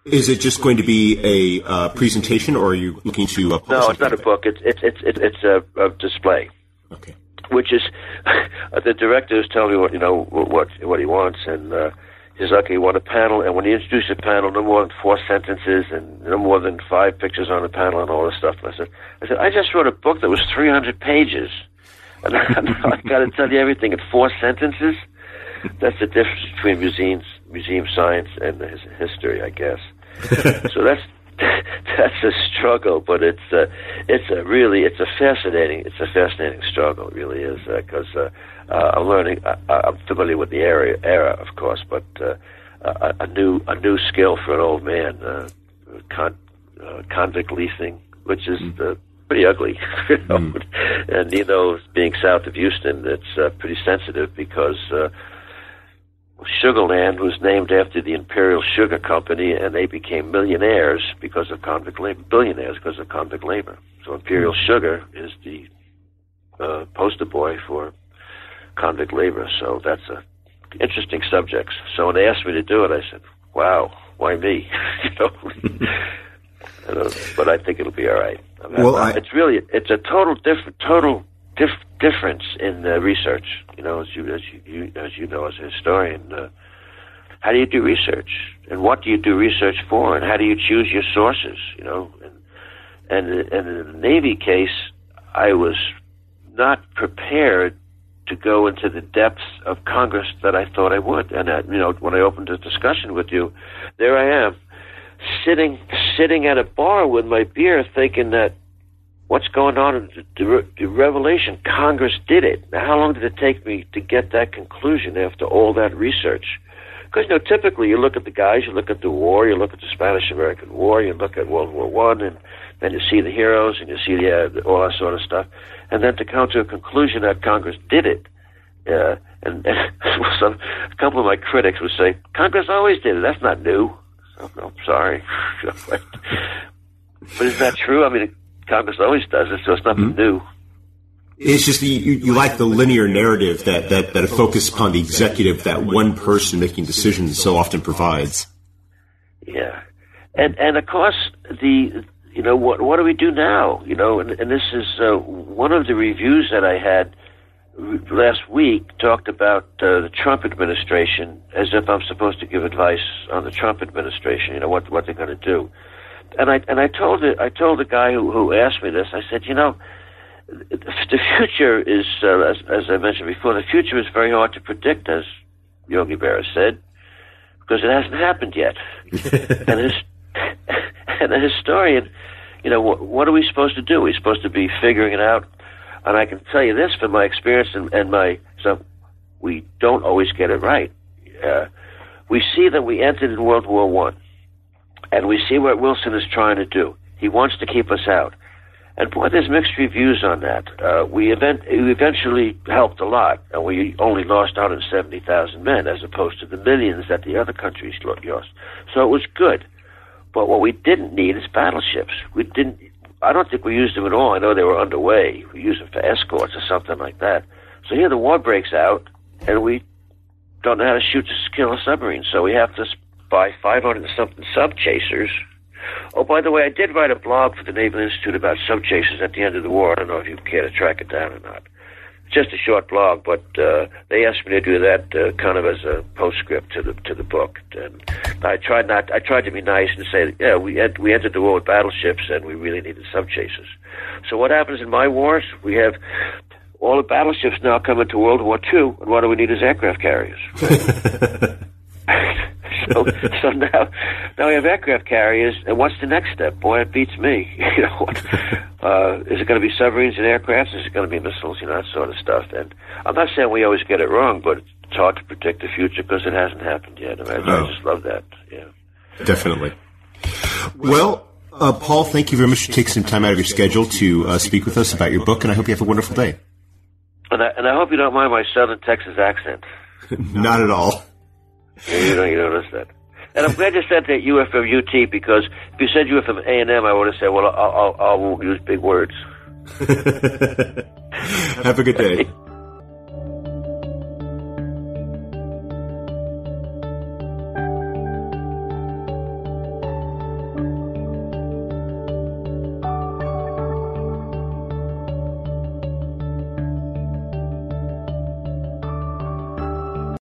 Is it just going to be a presentation, or are you looking to publish? No, it's not a book. It's a display. Okay. Which is the director is telling me what he wants, and he's lucky he won a panel. And when he introduced a panel, no more than 4 sentences and no more than 5 pictures on the panel and all this stuff. And I said, I just wrote a book that was 300 pages, and I got to tell you everything in 4 sentences. That's the difference between museum science and history, I guess. So that's a struggle, but it's a fascinating struggle. It really is, because I'm learning. I'm familiar with the era, of course, but a new skill for an old man, convict leasing, which is pretty ugly. And being south of Houston, it's pretty sensitive because. Sugarland was named after the Imperial Sugar Company, and they became millionaires because of convict labor, billionaires because of convict labor. So Imperial Sugar is the poster boy for convict labor. So that's an interesting subject. So when they asked me to do it, I said, "Wow, why me?" But I think it'll be all right. It's a total difference in research, as you know, as a historian. How do you do research, and what do you do research for, and how do you choose your sources? And in the Navy case, I was not prepared to go into the depths of Congress that I thought I would. And when I opened the discussion with you, there I am, sitting at a bar with my beer, thinking that. What's going on in the revelation? Congress did it. Now, how long did it take me to get that conclusion after all that research? Because, typically you look at the guys, you look at the war, you look at the Spanish-American War, you look at World War One, and then you see the heroes, and you see all that sort of stuff. And then to come to a conclusion that Congress did it, and a couple of my critics would say, Congress always did it. That's not new. So, I'm sorry. But isn't that true? I mean, Congress always does it, so it's nothing new. It's just you like the linear narrative that a focus upon the executive, that one person making decisions, so often provides. Yeah, and of course what do we do now? And this is one of the reviews that I had last week talked about the Trump administration as if I'm supposed to give advice on the Trump administration. What they're going to do. And I told the guy who asked me this. I said, the future is, as I mentioned before, the future is very hard to predict, as Yogi Berra said, because it hasn't happened yet. And a historian, what are we supposed to do? We're supposed to be figuring it out. And I can tell you this from my experience so we don't always get it right. We see that we entered in World War One. And we see what Wilson is trying to do. He wants to keep us out. And boy, there's mixed reviews on that. We eventually helped a lot, and we only lost 170,000 men as opposed to the millions that the other countries lost. So it was good. But what we didn't need is battleships. I don't think we used them at all. I know they were underway. We used them for escorts or something like that. So here the war breaks out, and we don't know how to shoot to kill a submarine, so we have to by 500-something sub-chasers. Oh, by the way, I did write a blog for the Naval Institute about sub-chasers at the end of the war. I don't know if you care to track it down or not. just a short blog, but they asked me to do that kind of as a postscript to the book. And I tried to be nice and say, yeah, we entered the war with battleships, and we really needed sub chasers. So what happens in my wars? We have all the battleships now come into World War II, and what do we need is aircraft carriers. So now we have aircraft carriers, and what's the next step? Boy, it beats me. You know, what, is it going to be submarines and aircrafts? Is it going to be missiles? You know, that sort of stuff. And I'm not saying we always get it wrong, but it's hard to predict the future because it hasn't happened yet. I just love that. Yeah, definitely. Well, Paul, thank you very much for taking some time out of your schedule to speak with us about your book, and I hope you have a wonderful day. And I hope you don't mind my Southern Texas accent. Not at all. You don't notice that. And I'm glad you said that you were from UT, because if you said you were from A&M, I would have said, well, I won't use big words. Have a good day.